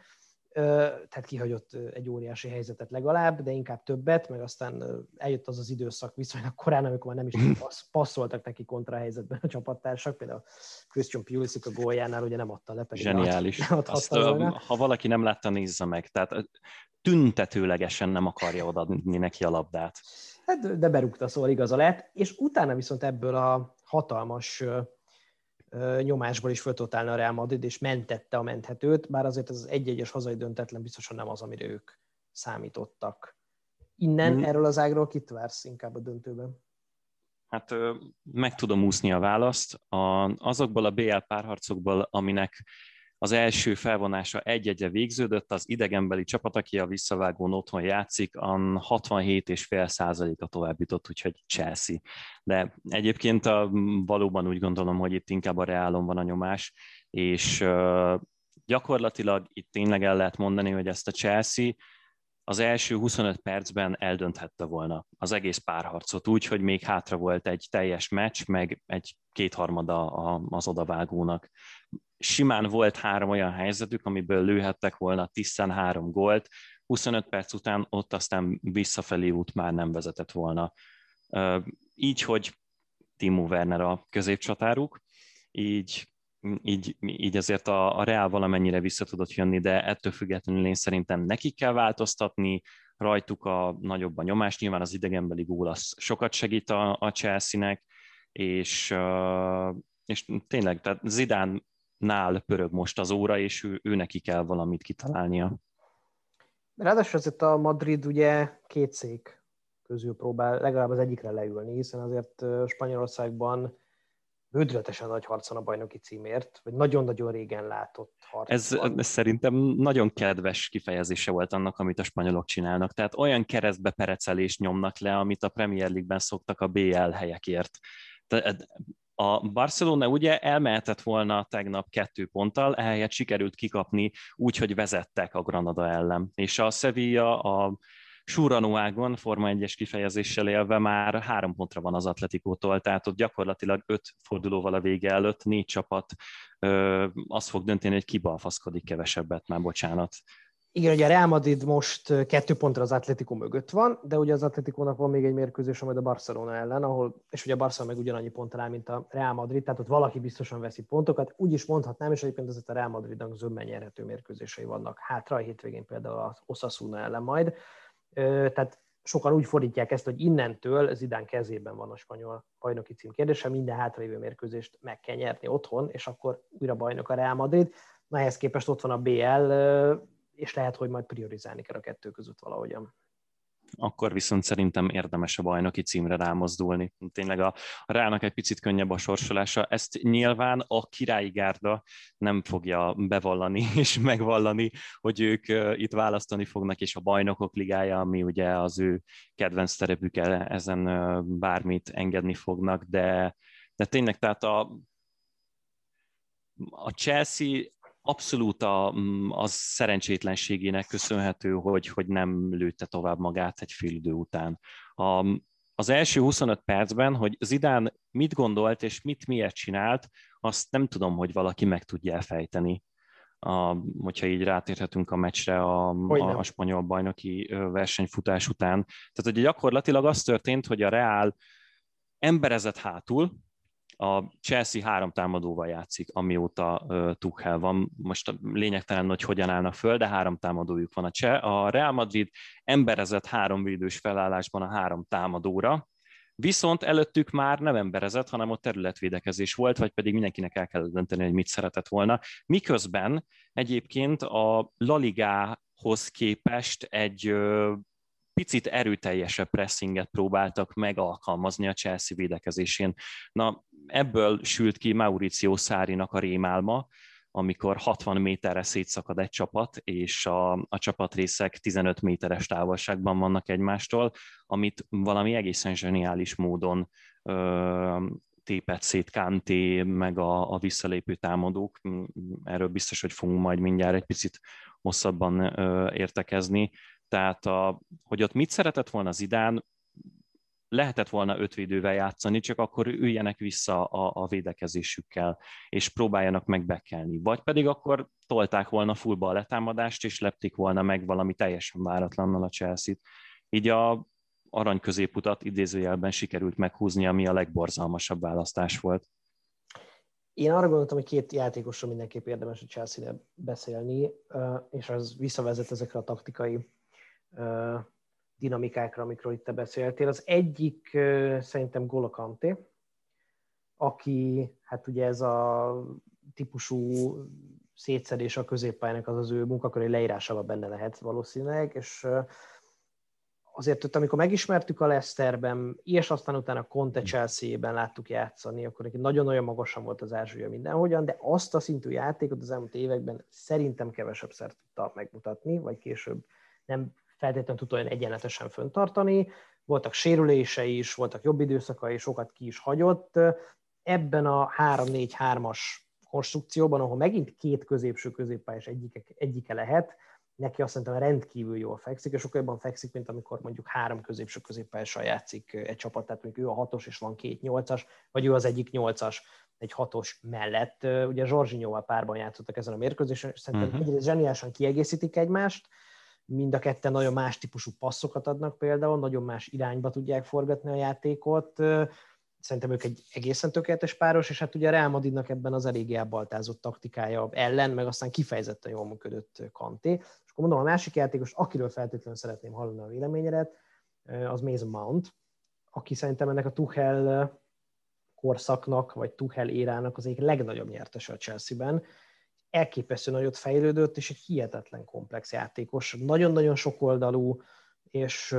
tehát kihagyott egy óriási helyzetet legalább, de inkább többet, meg aztán eljött az az időszak viszonylag korán, amikor már nem is passzoltak neki kontrahelyzetben a csapattársak, például Christian Pulisic a góljánál ugye nem adta le. Zseniális. Azt, ha valaki nem látta, nézze meg. Tehát tüntetőlegesen nem akarja odaadni neki a labdát. Hát, de berúgta, szóval igaza lett, és utána viszont ebből a hatalmas nyomásból is föl tudott állni a Real Madrid, és mentette a menthetőt, bár azért ez az egy-egyes hazai döntetlen biztosan nem az, amire ők számítottak. Innen, hmm. erről az ágról kit vársz inkább a döntőben? Hát meg tudom úszni a választ. A, azokból a bé el párharcokból, aminek az első felvonása egy-egyre végződött, az idegenbeli csapat, aki a visszavágón otthon játszik, an hatvanhét egész öt százaléka tovább jutott, úgyhogy Chelsea. De egyébként a, valóban úgy gondolom, hogy itt inkább a Realon van a nyomás, és uh, gyakorlatilag itt tényleg el lehet mondani, hogy ezt a Chelsea az első huszonöt percben eldönthette volna az egész párharcot, úgy, hogy még hátra volt egy teljes meccs, meg egy kétharmada az odavágónak. Simán volt három olyan helyzetük, amiből lőhettek volna tizenhárom gólt, huszonöt perc után ott aztán visszafelé út már nem vezetett volna. Így, hogy Timo Werner a középcsatáruk, így, így, így azért a, a Real valamennyire vissza tudott jönni, de ettől függetlenül én szerintem nekik kell változtatni, rajtuk a nagyobb a nyomás, nyilván az idegenbeli gól az sokat segít a, a Chelsea-nek, és, és tényleg, tehát Zidane nál pörög most az óra, és ő, ő neki kell valamit kitalálnia. Ráadásul azért a Madrid ugye két szék közül próbál legalább az egyikre leülni, hiszen azért Spanyolországban bődületesen nagy harcon a bajnoki címért, vagy nagyon-nagyon régen látott harc. Ez, ez szerintem nagyon kedves kifejezése volt annak, amit a spanyolok csinálnak. Tehát olyan keresztbe perecelést nyomnak le, amit a Premier League-ben szoktak a bé el helyekért. Tehát a Barcelona ugye elmehetett volna tegnap kettő ponttal, ehelyett sikerült kikapni úgy, hogy vezettek a Granada ellen. És a Sevilla a Súranóágon Forma egyes kifejezéssel élve már három pontra van az Atletikótól, tehát ott gyakorlatilag öt fordulóval a vége előtt négy csapat ö, az fog dönteni, hogy kibalfaszkodik kevesebbet, már bocsánat. Igen, ugye a Real Madrid most kettő pontra az Atlético mögött van, de ugye az Atléticónak van még egy mérkőzés, majd a Barcelona ellen, ahol, és ugye a Barcelona meg ugyanannyi ponttal áll, mint a Real Madrid, tehát ott valaki biztosan veszi pontokat, úgy is mondhatnám, és egyébként azért a Real Madridnak zömmel nyerhető mérkőzései vannak hátra, a hétvégén például az Osasuna ellen majd, tehát sokan úgy fordítják ezt, hogy innentől Zidane kezében van a spanyol bajnoki cím kérdése, minden hátralévő mérkőzést meg kell nyerni otthon, és akkor újra bajnok a Real Madrid. Na, ehhez képest ott van a bé el, és lehet, hogy majd priorizálni kell a kettő között valahogyan. Akkor viszont szerintem érdemes a bajnoki címre rámozdulni. Tényleg a Reálnak egy picit könnyebb a sorsolása. Ezt nyilván a királyi gárda nem fogja bevallani és megvallani, hogy ők itt választani fognak, és a Bajnokok Ligája, ami ugye az ő kedvenc terepük, ezen bármit engedni fognak, de, de tényleg, tehát a, a Chelsea abszolút a, az szerencsétlenségének köszönhető, hogy, hogy nem lőtte tovább magát egy fél idő után. A, az első huszonöt percben, hogy Zidane mit gondolt és mit miért csinált, azt nem tudom, hogy valaki meg tudja elfejteni. A, hogyha így rátérhetünk a meccsre a, a, a spanyol bajnoki versenyfutás után. Tehát ugye gyakorlatilag az történt, hogy a Real emberezett hátul, a Chelsea három támadóval játszik, amióta uh, Tuchel van. Most lényegtelen, hogy hogyan állnak föl, de három támadójuk van. A, Cseh, a Real Madrid emberezett három védős felállásban a három támadóra, viszont előttük már nem emberezett, hanem ott területvédekezés volt, vagy pedig mindenkinek el kellett dönteni, hogy mit szeretett volna. Miközben egyébként a La Ligához képest egy uh, picit erőteljesebb pressinget próbáltak megalkalmazni a Chelsea védekezésén. Na, ebből sült ki Maurizio Sarrinak a rémálma, amikor hatvan méterre szétszakad egy csapat, és a, a csapatrészek tizenöt méteres távolságban vannak egymástól, amit valami egészen zseniális módon ö, tépett szét Kanté, meg a, a visszalépő támadók. Erről biztos, hogy fogunk majd mindjárt egy picit hosszabban ö, értekezni. Tehát, a, hogy ott mit szeretett volna Zidane, lehetett volna öt védővel játszani, csak akkor üljenek vissza a, a védekezésükkel, és próbáljanak meg bekelni. Vagy pedig akkor tolták volna fullba a letámadást, és lepték volna meg valami teljesen váratlannal a Chelsea-t. Így a arany középutat idézőjelben sikerült meghúzni, ami a legborzalmasabb választás volt. Én arra gondoltam, hogy két játékosról mindenképp érdemes a Chelsea-nél beszélni, és az visszavezet ezekre a taktikai dinamikákra, amikről itt te beszéltél. Az egyik szerintem Golo Kanté, aki, hát ugye ez a típusú szétszedés a középpályának, az az ő munkaköré leírásában benne lehet valószínűleg, és azért ott, amikor megismertük a Leicesterben, és aztán utána Conte Chelsea-ben láttuk játszani, akkor neki nagyon-nagyon magasan volt az ázsúlya mindenhogyan, de azt a szintű játékot az elmúlt években szerintem kevesebb szer tudta megmutatni, vagy később nem feltétlenül tudta olyan egyenletesen föntartani. Voltak sérülései is, voltak jobb időszakai, sokat ki is hagyott. Ebben a három négy három-as konstrukcióban, ahol megint két középső középpályás egyike, egyike lehet, neki azt szerintem rendkívül jól fekszik, és sokkal jobban fekszik, mint amikor mondjuk három középső középpályással játszik egy csapat, tehát mondjuk ő a hatos, és van két nyolcas, vagy ő az egyik nyolcas, egy hatos mellett. Ugye Jorginhoval párban játszottak ezen a mérkőzésen, és szerintem uh-huh. egyrészt zseniálisan kiegészítik egymást, mind a ketten nagyon más típusú passzokat adnak például, nagyon más irányba tudják forgatni a játékot. Szerintem ők egy egészen tökéletes páros, és hát ugye a Real Madridnak ebben az eléggé elbaltázott taktikája ellen, meg aztán kifejezetten jól működött Kanté. És akkor mondom, a másik játékos, akiről feltétlenül szeretném hallani a véleményedet, az Mason Mount, aki szerintem ennek a Tuchel korszaknak, vagy Tuchel érának az egyik legnagyobb nyertese a Chelsea-ben. Elképesztő nagyot fejlődött, és egy hihetetlen komplex játékos, nagyon-nagyon sokoldalú, és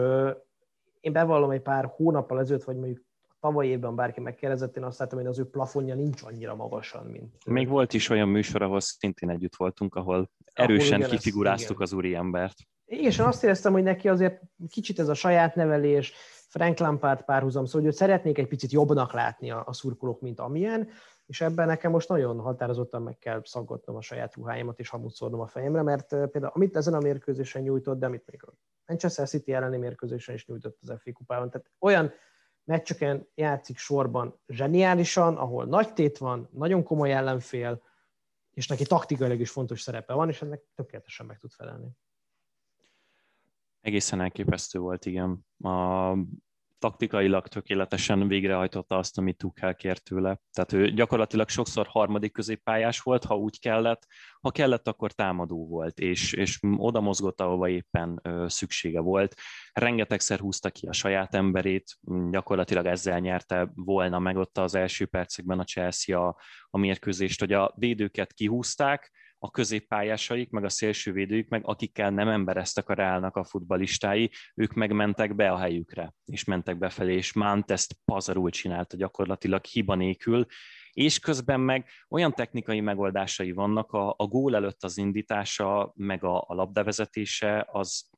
én bevallom, egy pár hónappal ezelőtt, vagy mondjuk tavaly évben bárki megkérdezett, én azt láttam, hogy az ő plafonja nincs annyira magasan, mint... Még volt is olyan műsor, ahol szintén együtt voltunk, ahol erősen ahol kifiguráztuk ezt, az úriembert. És én azt éreztem, hogy neki azért kicsit ez a saját nevelés, Frank Lampard párhuzam, szóval hogy szeretnék egy picit jobbnak látni a, a szurkolók, mint amilyen, és ebben nekem most nagyon határozottan meg kell szaggatnom a saját ruháimat, és hamut szórnom a fejemre, mert például amit ezen a mérkőzésen nyújtott, de amit még a Manchester City elleni mérkőzésen is nyújtott az ef á kupában, tehát olyan meccseken játszik sorban zseniálisan, ahol nagy tét van, nagyon komoly ellenfél, és neki taktikailag is fontos szerepe van, és ennek tökéletesen meg tud felelni. Egészen elképesztő volt, igen. A taktikailag tökéletesen végrehajtotta azt, amit Tuchel kért tőle. Tehát ő gyakorlatilag sokszor harmadik középpályás volt, ha úgy kellett, ha kellett, akkor támadó volt, és, és oda mozgott, ahova éppen ö, szüksége volt. Rengetegszer húzta ki a saját emberét, gyakorlatilag ezzel nyerte volna meg ott az első percekben a Chelsea a, a mérkőzést, hogy a védőket kihúzták, a középpályásaik, meg a szélsővédőik, meg akikkel nem embereztek a Reálnak a futballistái, ők megmentek be a helyükre, és mentek befelé, és Mount ezt pazarul csinálta gyakorlatilag hiba nélkül, és közben meg olyan technikai megoldásai vannak, a, a gól előtt az indítása, meg a, a labdavezetése, az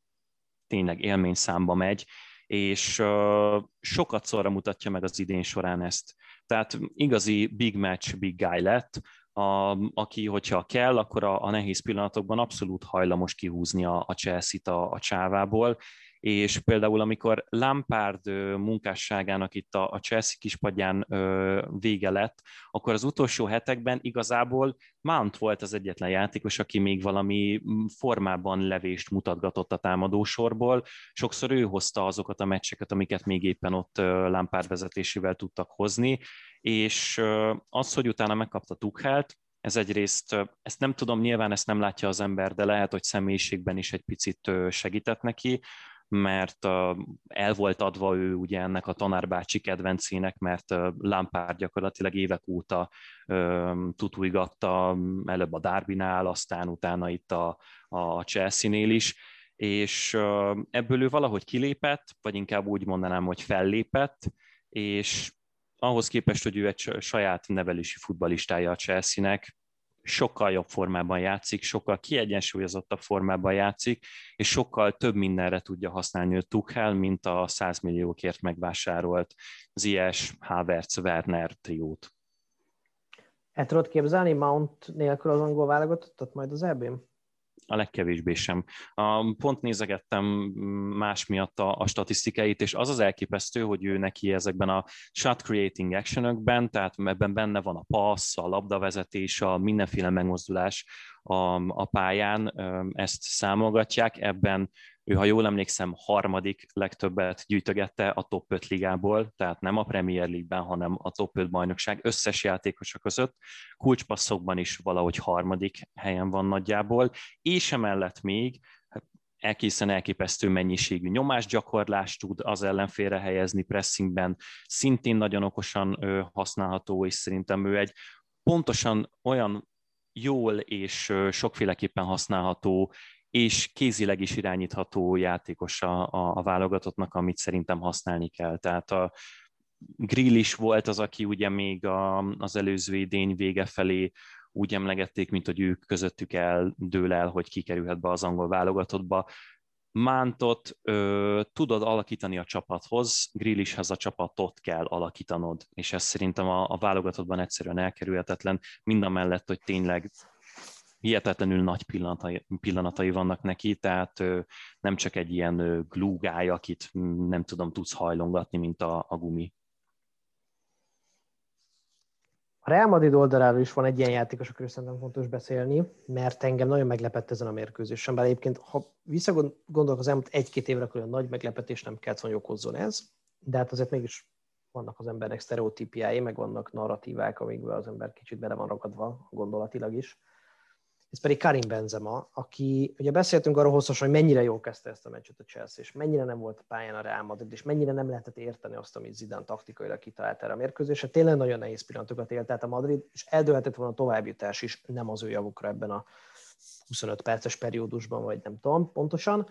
tényleg élményszámba megy, és uh, sokat szorra mutatja meg az idén során ezt. Tehát igazi big match, big guy lett, A, aki, hogyha kell, akkor a, a nehéz pillanatokban abszolút hajlamos kihúzni a, a Chelsea-t a, a csávából, és például amikor Lampard munkásságának itt a, a Chelsea kispadján ö, vége lett, akkor az utolsó hetekben igazából Mount volt az egyetlen játékos, aki még valami formában levést mutatgatott a támadósorból. Sokszor ő hozta azokat a meccseket, amiket még éppen ott Lampard vezetésével tudtak hozni, és az, hogy utána megkapta Tuchelt, ez egyrészt, ezt nem tudom, nyilván ezt nem látja az ember, de lehet, hogy személyiségben is egy picit segített neki, mert el volt adva ő ugye ennek a tanárbácsi kedvencének, mert Lampard gyakorlatilag évek óta tutújgatta, előbb a Derbynál, aztán utána itt a, a Chelsea-nél is, és ebből ő valahogy kilépett, vagy inkább úgy mondanám, hogy fellépett, és ahhoz képest, hogy ő egy saját nevelési futballistája a Chelsea-nek, sokkal jobb formában játszik, sokkal kiegyensúlyozottabb formában játszik, és sokkal több mindenre tudja használni a Tuchel, mint a száz milliókért megvásárolt Ziyech, Havertz, Werner triót. El tudod képzelni Mount nélkül az angol válogatottat majd az é bén? a legkevésbé sem. Pont nézegettem más miatt a, a statisztikáit, és az az elképesztő, hogy ő neki ezekben a shot creating actionökben, tehát ebben benne van a passz, a labdavezetés, a mindenféle megmozdulás a, a pályán, ezt számolgatják, ebben ő, ha jól emlékszem, harmadik legtöbbet gyűjtögette a top öt ligából, tehát nem a Premier League-ben, hanem a top öt bajnokság összes játékosa között. Kulcspasszokban is valahogy harmadik helyen van nagyjából, és emellett még egészen elképesztő mennyiségű nyomásgyakorlást tud az ellenfélre helyezni pressingben, szintén nagyon okosan használható, és szerintem ő egy pontosan olyan jól és sokféleképpen használható és kézileg is irányítható játékos a, a, a válogatottnak, amit szerintem használni kell. Tehát a Grill is volt az, aki ugye még a, az előző idény vége felé úgy emlegették, mint hogy ők közöttük el, dől el, hogy kikerülhet be az angol válogatottba. Mántot ö, tudod alakítani a csapathoz, Grealishhez a csapatot kell alakítanod, és ez szerintem a, a válogatottban egyszerűen elkerülhetetlen, mind a mellett, hogy tényleg hihetetlenül nagy pillanatai, pillanatai vannak neki, tehát ö, nem csak egy ilyen ö, glúgáj, akit nem tudom, tudsz hajlongatni, mint a, a gumi. A Real Madrid oldaláról is van egy ilyen játékos, akiről szerintem fontos beszélni, mert engem nagyon meglepett ezen a mérkőzésen, bár egyébként, ha visszagondolok az elmúlt egy-két évre, akkor nagy meglepetés nem kellett, hogy okozzon ez, de hát azért mégis vannak az emberek sztereotípiái, meg vannak narratívák, amikből az ember kicsit bele van ragadva gondolatilag is. Ez pedig Karim Benzema, aki, ugye beszéltünk arról hosszasan, hogy mennyire jól kezdte ezt a meccset a Chelsea, és mennyire nem volt a pályán a Real Madrid, és mennyire nem lehetett érteni azt, amit Zidane taktikailag kitalált erre a mérkőzésre. Tényleg nagyon nehéz pillanatokat élt át a Madrid, és eldőlhetett volna a továbbjutás is, nem az ő javukra ebben a huszonöt perces periódusban, vagy nem tudom pontosan.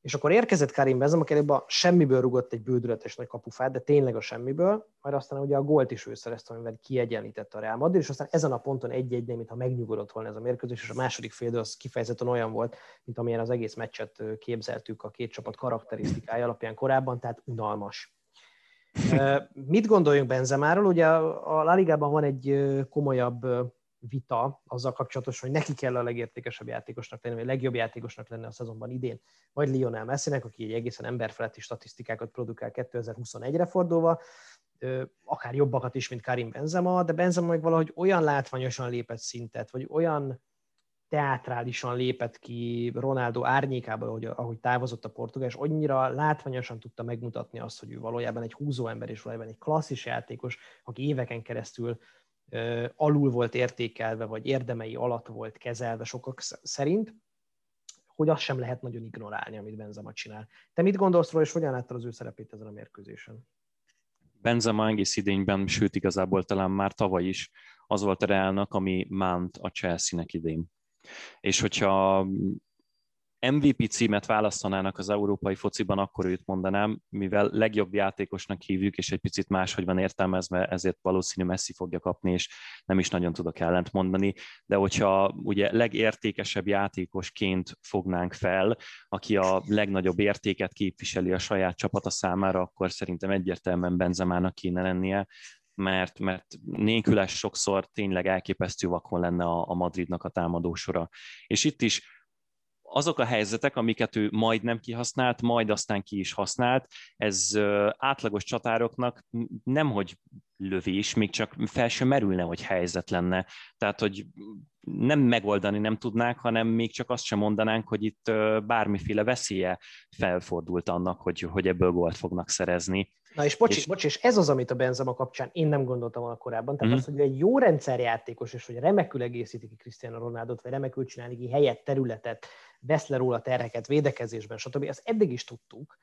És akkor érkezett Karim Benzema, aki előbb a semmiből rugott egy bődületes nagy kapufát, de tényleg a semmiből, majd aztán ugye a gólt is ő szerezte, amivel kiegyenlítette a Real Madrid, és aztán ezen a ponton egy-egy, mintha megnyugodott volna ez a mérkőzés, és a második fél az kifejezetten olyan volt, mint amilyen az egész meccset képzeltük a két csapat karakterisztikája alapján korábban, tehát unalmas. Mit gondoljunk Benzemáról? Ugye a La Ligában van egy komolyabb vita azzal kapcsolatos, hogy neki kell a legértékesebb játékosnak lenni, vagy a legjobb játékosnak lenni a szezonban idén, vagy Lionel Messinek, aki egy egészen emberfeletti statisztikákat produkál kétezer-huszonegyre fordulva, akár jobbakat is, mint Karim Benzema, de Benzema meg valahogy olyan látványosan lépett szintet, vagy olyan teátrálisan lépett ki Ronaldo árnyékába, ahogy, ahogy távozott a portugál, és annyira látványosan tudta megmutatni azt, hogy ő valójában egy húzóember, és valójában egy klasszis játékos, aki éveken keresztül alul volt értékelve, vagy érdemei alatt volt kezelve sokak szerint, hogy azt sem lehet nagyon ignorálni, amit Benzema csinál. Te mit gondolsz róla, és hogyan láttad az ő szerepét ezen a mérkőzésen? Benzema egész idényben, sőt igazából talán már tavaly is az volt a Realnak, ami Mount a Chelsea-nek idén. És hogyha em vé pé címet választanának az európai fociban, akkor őt mondanám, mivel legjobb játékosnak hívjuk, és egy picit máshogy van értelmezve, ezért valószínű Messi fogja kapni, és nem is nagyon tudok ellent mondani, de hogyha ugye legértékesebb játékosként fognánk fel, aki a legnagyobb értéket képviseli a saját csapata számára, akkor szerintem egyértelműen Benzemának kéne lennie, mert, mert nélküle sokszor tényleg elképesztő vakon lenne a, a Madridnak a támadósora. És itt is azok a helyzetek, amiket ő majd nem kihasznált, majd aztán ki is használt, ez átlagos csatároknak nemhogy lövés, még csak fel sem merülne, hogy helyzet lenne. Tehát, hogy nem megoldani nem tudnák, hanem még csak azt sem mondanánk, hogy itt bármiféle veszélye felfordult annak, hogy, hogy ebből gólt fognak szerezni. Na és bocs, és... bocs, és ez az, amit a Benzema kapcsán én nem gondoltam volna korábban, tehát mm. az, hogy egy jó rendszerjátékos, és hogy remekül egészíti ki Cristiano Ronaldot, vagy remekül csinálni ki helyet, területet, vesz le róla terheket, védekezésben, stb. Ezt eddig is tudtuk,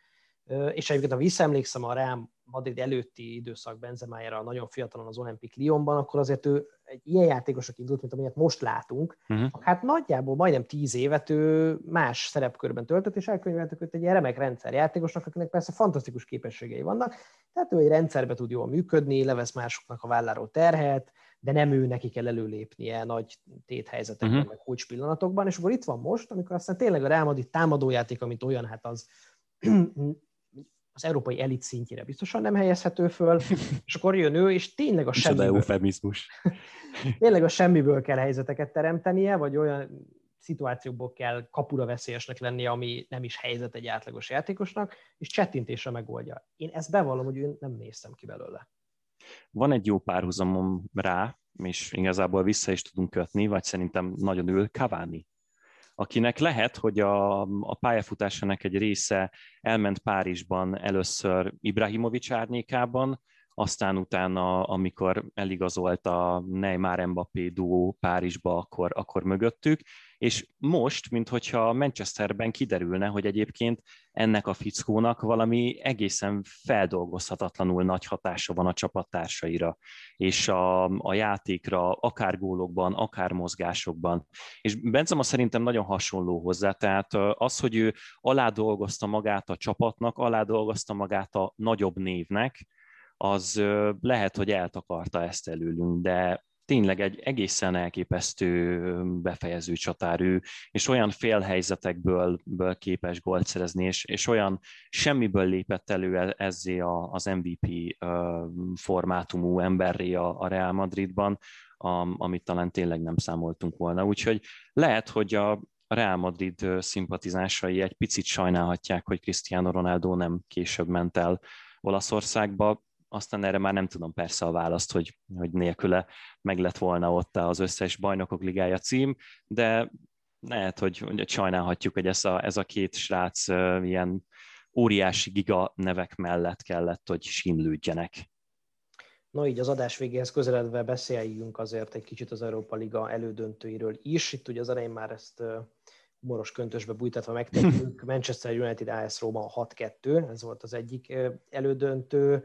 és egyébként, ha visszaemlékszem a Real Madrid előtti időszak Benzemájára nagyon fiatalon az Olympic Lyonban, akkor azért ő egy ilyen játékosnak indult, mint amilyet most látunk. Uh-huh. Hát nagyjából majdnem tíz évet ő más szerepkörben töltött, és elkönyveltek őt egy ilyen remek rendszerjátékosnak, akinek persze fantasztikus képességei vannak, tehát ő egy rendszerbe tud jól működni, levesz másoknak a válláról terhet, de nem ő neki kell előlépnie nagy téthelyzetekben, uh-huh. meg kulcs pillanatokban, és akkor itt van most, amikor aztán tényleg a Real Madrid támadójátéka, mint olyan, hát az az európai elit szintjére biztosan nem helyezhető föl, és akkor jön ő, és tényleg a semmiből, tényleg a semmiből kell helyzeteket teremtenie, vagy olyan szituációkból kell kapura veszélyesnek lennie, ami nem is helyzet egy átlagos játékosnak, és csettintésre megoldja. Én ezt bevallom, hogy én nem néztem ki belőle. Van egy jó párhuzamom rá, és igazából vissza is tudunk kötni, vagy szerintem nagyon ül Cavani, akinek lehet, hogy a, a pályafutásának egy része elment Párizsban először Ibrahimovic árnyékában, aztán utána, amikor eligazolt a Neymar Mbappé duó Párizsba, akkor, akkor mögöttük, és most, minthogyha Manchesterben kiderülne, hogy egyébként ennek a fickónak valami egészen feldolgozhatatlanul nagy hatása van a csapattársaira, és a, a játékra, akár gólokban, akár mozgásokban. És Benzema szerintem nagyon hasonló hozzá, tehát az, hogy ő aládolgozta magát a csapatnak, aládolgozta magát a nagyobb névnek, az lehet, hogy eltakarta ezt előlünk, de tényleg egy egészen elképesztő befejező csatár ő, és olyan félhelyzetekből képes gólt szerezni, és, és olyan semmiből lépett elő ezzé a, az em vé pé formátumú emberré a, a Real Madridban, am, amit talán tényleg nem számoltunk volna. Úgyhogy lehet, hogy a Real Madrid szimpatizásai egy picit sajnálhatják, hogy Cristiano Ronaldo nem később ment el Olaszországba. Aztán erre már nem tudom persze a választ, hogy, hogy nélküle meg lett volna ott az összes Bajnokok Ligája cím, de lehet, hogy, hogy sajnálhatjuk, hogy ez a, ez a két srác uh, ilyen óriási giga nevek mellett kellett, hogy sínlődjenek. No, így az adás végéhez közeledve beszéljünk azért egy kicsit az Európa Liga elődöntőiről is. Itt ugye az elején már ezt uh, humoros köntösbe bújtatva megtettük. Manchester United á es Roma hat kettő, ez volt az egyik uh, elődöntő.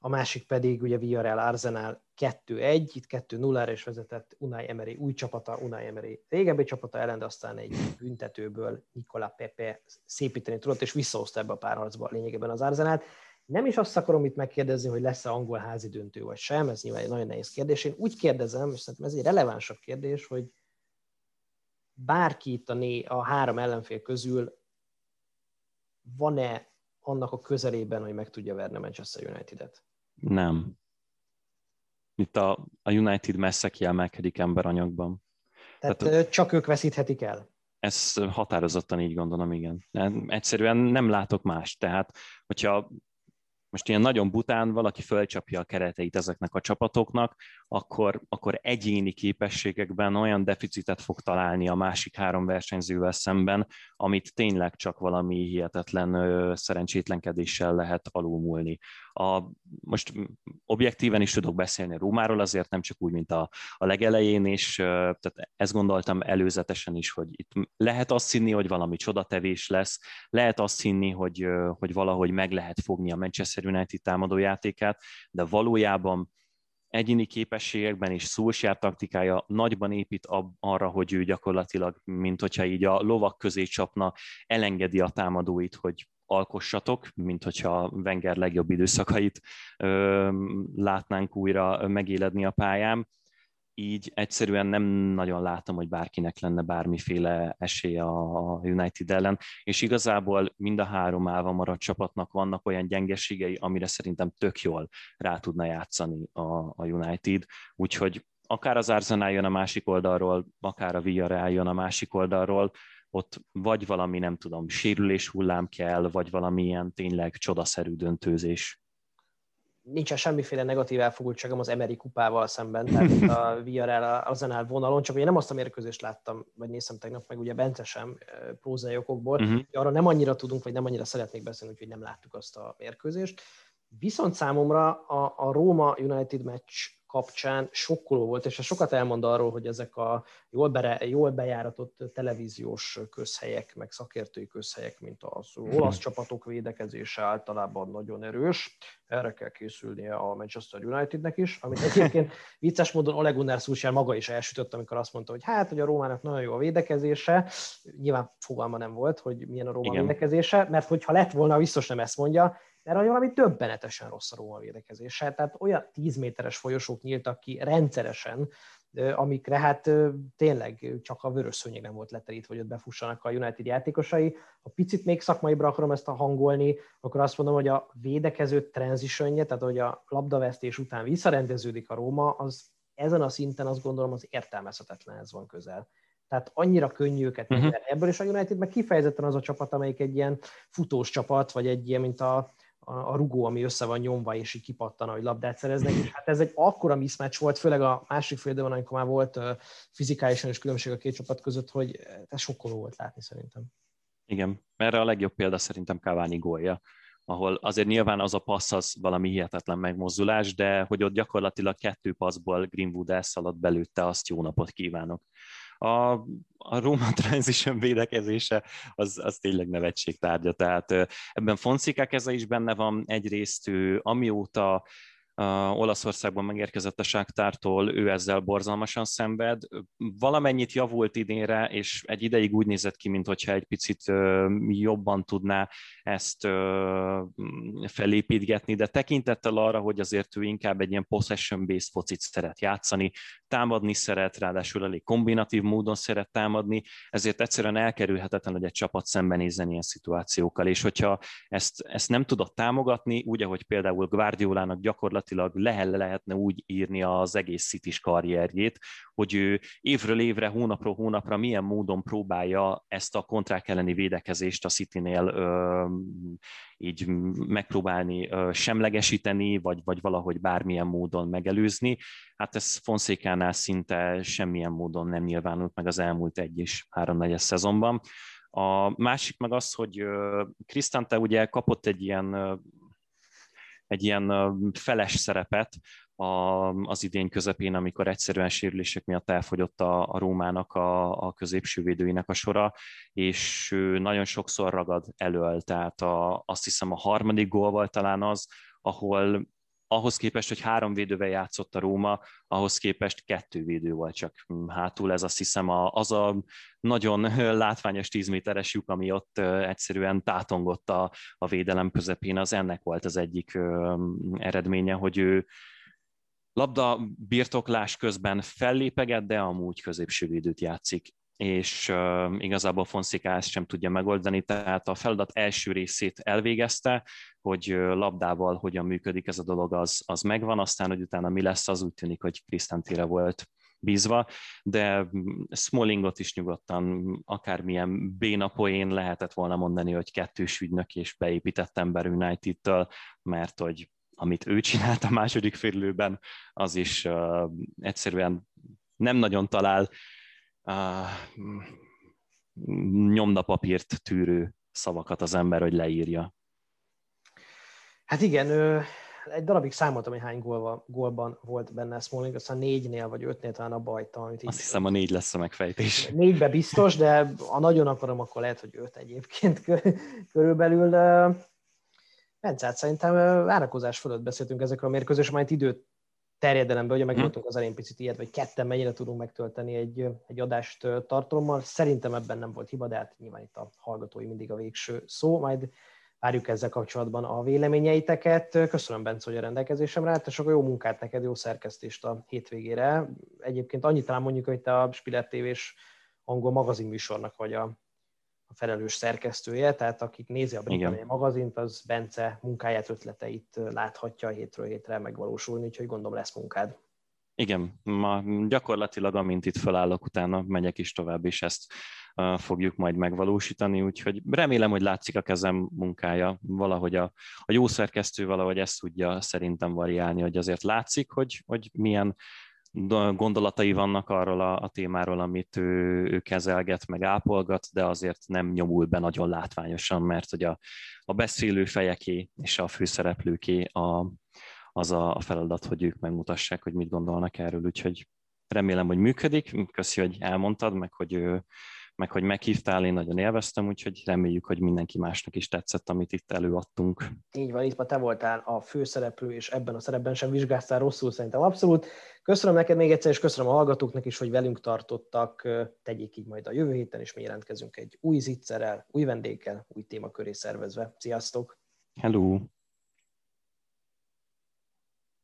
A másik pedig ugye Villarreal Arsenal kettő egy, itt kettő nulla is vezetett Unai Emery új csapata, Unai Emery régebbi csapata ellen, de aztán egy büntetőből Nicola Pepe szépíteni tudott, és visszahozta ebbe a párharcba lényegében az Arsenalt. Nem is azt akarom itt megkérdezni, hogy lesz-e angol házi döntő vagy sem, ez nyilván egy nagyon nehéz kérdés. Én úgy kérdezem, és szerintem ez egy relevánsabb kérdés, hogy bárki itt a, né- a három ellenfél közül van-e annak a közelében, hogy meg tudja verni Manchester United-et? Nem. Itt a, a United messze kiemelkedik emberanyagban. Tehát, Tehát csak ők veszíthetik el? Ez határozottan így gondolom, igen. Egyszerűen nem látok más. Tehát, hogyha most ilyen nagyon bután valaki fölcsapja a kereteit ezeknek a csapatoknak, akkor, akkor egyéni képességekben olyan deficitet fog találni a másik három versenyzővel szemben, amit tényleg csak valami hihetetlen ö, szerencsétlenkedéssel lehet alulmúlni. A, most objektíven is tudok beszélni a Rómáról, azért nem csak úgy, mint a, a legelején, és ö, tehát ezt gondoltam előzetesen is, hogy itt lehet azt hinni, hogy valami csodatevés lesz, lehet azt hinni, hogy, ö, hogy valahogy meg lehet fogni a Manchester United támadójátékát, de valójában egyéni képességekben is Solskjaer taktikája nagyban épít ab, arra, hogy ő gyakorlatilag, mint hogyha így a lovak közé csapna, elengedi a támadóit, hogy alkossatok, mint hogyha Wenger legjobb időszakait ö, látnánk újra megéledni a pályán. Így egyszerűen nem nagyon látom, hogy bárkinek lenne bármiféle esély a United ellen, és igazából mind a három állva maradt csapatnak vannak olyan gyengeségei, amire szerintem tök jól rá tudna játszani a, a United, úgyhogy akár az Arsenal jön a másik oldalról, akár a Villarreal jön a másik oldalról, ott vagy valami, nem tudom, sérülés hullám kell, vagy valami ilyen tényleg csodaszerű döntőzés. Nincsen semmiféle negatív elfogultságom az Emery kupával szemben, tehát a Villarreal Arsenal vonalon, csak ugye nem azt a mérkőzést láttam, vagy néztem tegnap, meg ugye Bence sem prózai okokból, uh-huh. arra nem annyira tudunk, vagy nem annyira szeretnék beszélni, úgyhogy nem láttuk azt a mérkőzést. Viszont számomra a, a Róma United meccs kapcsán sokkoló volt, és ez sokat elmond arról, hogy ezek a jól, bere, jól bejáratott televíziós közhelyek, meg szakértői közhelyek, mint az olasz csapatok védekezése általában nagyon erős. Erre kell készülnie a Manchester Unitednek is, amit egyébként vicces módon Ole Gunnar Solskjaer maga is elsütött, amikor azt mondta, hogy hát, hogy a Rómának nagyon jó a védekezése. Nyilván fogalma nem volt, hogy milyen a Róma Igen. védekezése, mert hogyha lett volna, biztos nem ezt mondja, mert valami döbbenetesen rossz a Róma védekezése, tehát olyan tíz méteres folyosók nyíltak ki rendszeresen, amikre hát tényleg csak a vörös szőnyeg nem volt leterítve, hogy ott befussanak a United játékosai. Ha picit még szakmaibra akarom ezt hangolni, akkor azt mondom, hogy a védekező transitionje, tehát hogy a labdavesztés után visszarendeződik a Róma, az ezen a szinten azt gondolom az értelmezhetetlenhez van közel. Tehát annyira könnyű őket uh-huh. ebből, és a United meg kifejezetten az a csapat, amelyik egy ilyen futós csapat, vagy egy ilyen, mint a, a, a rugó, ami össze van nyomva, és így kipattan, hogy labdát szereznek, és hát ez egy akkora mismatch volt, főleg a másik fél időben, amikor már volt fizikálisan is különbség a két csapat között, hogy ez sokkoló volt látni szerintem. Igen, erre a legjobb példa szerintem Cavani gólja, ahol azért nyilván az a passz az valami hihetetlen megmozdulás, de hogy ott gyakorlatilag kettő passzból Greenwood elszaladt, belőtte, azt jó napot kívánok. A, a Roma transition védekezése az, az tényleg nevetség tárgya, tehát ebben Fonseca keze is benne van, egyrészt ő, amióta Uh, Olaszországban megérkezett a Sáktártól, ő ezzel borzalmasan szenved. Valamennyit javult idénre, és egy ideig úgy nézett ki, mintha egy picit uh, jobban tudná ezt uh, felépítgetni, de tekintettel arra, hogy azért ő inkább egy ilyen possession-based focit szeret játszani, támadni szeret, ráadásul elég kombinatív módon szeret támadni, ezért egyszerűen elkerülhetetlen, hogy egy csapat szembenézzen ilyen szituációkkal, és hogyha ezt, ezt nem tudod támogatni, úgy, ahogy például Guardiolának gyakorlatilag le- lehetne úgy írni az egész City-s karrierjét, hogy ő évről évre, hónapról hónapra milyen módon próbálja ezt a kontrák elleni védekezést a Citynél ö, így megpróbálni ö, semlegesíteni, vagy, vagy valahogy bármilyen módon megelőzni. Hát ez Fonsecánál szinte semmilyen módon nem nyilvánult meg az elmúlt egy és háromnegyed szezonban. A másik meg az, hogy Cristante ugye kapott egy ilyen ö, egy ilyen feles szerepet az idén közepén, amikor egyszerűen sérülések miatt elfogyott a, a Rómának, a, a középső védőinek a sora, és nagyon sokszor ragad elől, tehát a, azt hiszem a harmadik gólval talán az, ahol ahhoz képest, hogy három védővel játszott a Róma, ahhoz képest kettő védő volt csak hátul, ez azt hiszem a, az a nagyon látványos tíz méteres lyuk, ami ott egyszerűen tátongott a, a védelem közepén, az ennek volt az egyik ö, eredménye, hogy ő labda birtoklás közben fellépeget, de amúgy középső védőt játszik, és uh, igazából Fonseca ezt sem tudja megoldani, tehát a feladat első részét elvégezte, hogy uh, labdával hogyan működik ez a dolog, az, az megvan, aztán, hogy utána mi lesz, az úgy tűnik, hogy Cristante-re volt bízva, de Smallingot is nyugodtan, akármilyen béna poén lehetett volna mondani, hogy kettős ügynök és beépített ember United-től, mert hogy amit ő csinált a második félidőben, az is uh, egyszerűen nem nagyon talál Uh, nyomdapapírt tűrő szavakat az ember, hogy leírja. Hát igen, egy darabig számoltam, hogy hány gólva, gólban volt benne Smalling, aztán négynél vagy ötnél talán abba hagytam. Amit Azt így... hiszem a négy lesz a megfejtés. Négybe biztos, de ha nagyon akarom, akkor lehet, hogy öt egyébként körülbelül. Bence, szerintem várakozás fölött beszéltünk ezekről a mérkőzésről, majd időt terjedelembe, ugye megmondtunk az elén picit ilyet, vagy ketten mennyire tudunk megtölteni egy, egy adást tartalommal. Szerintem ebben nem volt hiba, de hát nyilván itt a hallgatói mindig a végső szó. Majd várjuk ezzel kapcsolatban a véleményeiteket. Köszönöm, Bence, hogy a rendelkezésemre állt, és akkor jó munkát neked, jó szerkesztést a hétvégére. Egyébként annyit talán mondjuk, hogy te a Spíler té vés angol magazinműsornak vagy a a felelős szerkesztője, tehát akik nézi a Britannia magazint, az Bence munkáját, ötleteit láthatja hétről hétre megvalósulni, úgyhogy gondolom lesz munkád. Igen, ma gyakorlatilag amint itt felállok, utána megyek is tovább, és ezt uh, fogjuk majd megvalósítani, úgyhogy remélem, hogy látszik a kezem munkája, valahogy a, a jó szerkesztő valahogy ezt tudja szerintem variálni, hogy azért látszik, hogy, hogy milyen gondolatai vannak arról a, a témáról, amit ő, ő kezelget, meg ápolgat, de azért nem nyomul be nagyon látványosan, mert hogy a, a beszélő fejeké és a főszereplőké a, az a, a feladat, hogy ők megmutassák, hogy mit gondolnak erről, úgyhogy remélem, hogy működik. Köszi, hogy elmondtad, meg hogy, ő, meg hogy meghívtál, én nagyon élveztem, úgyhogy reméljük, hogy mindenki másnak is tetszett, amit itt előadtunk. Így van, itt ma te voltál a főszereplő, és ebben a szerepben sem vizsgáztál rosszul, szerintem abszolút. Köszönöm neked még egyszer, és köszönöm a hallgatóknak is, hogy velünk tartottak. Tegyék így majd a jövő héten, és mi jelentkezünk egy új zicserrel, új vendéggel, új témaköré szervezve. Sziasztok! Hello!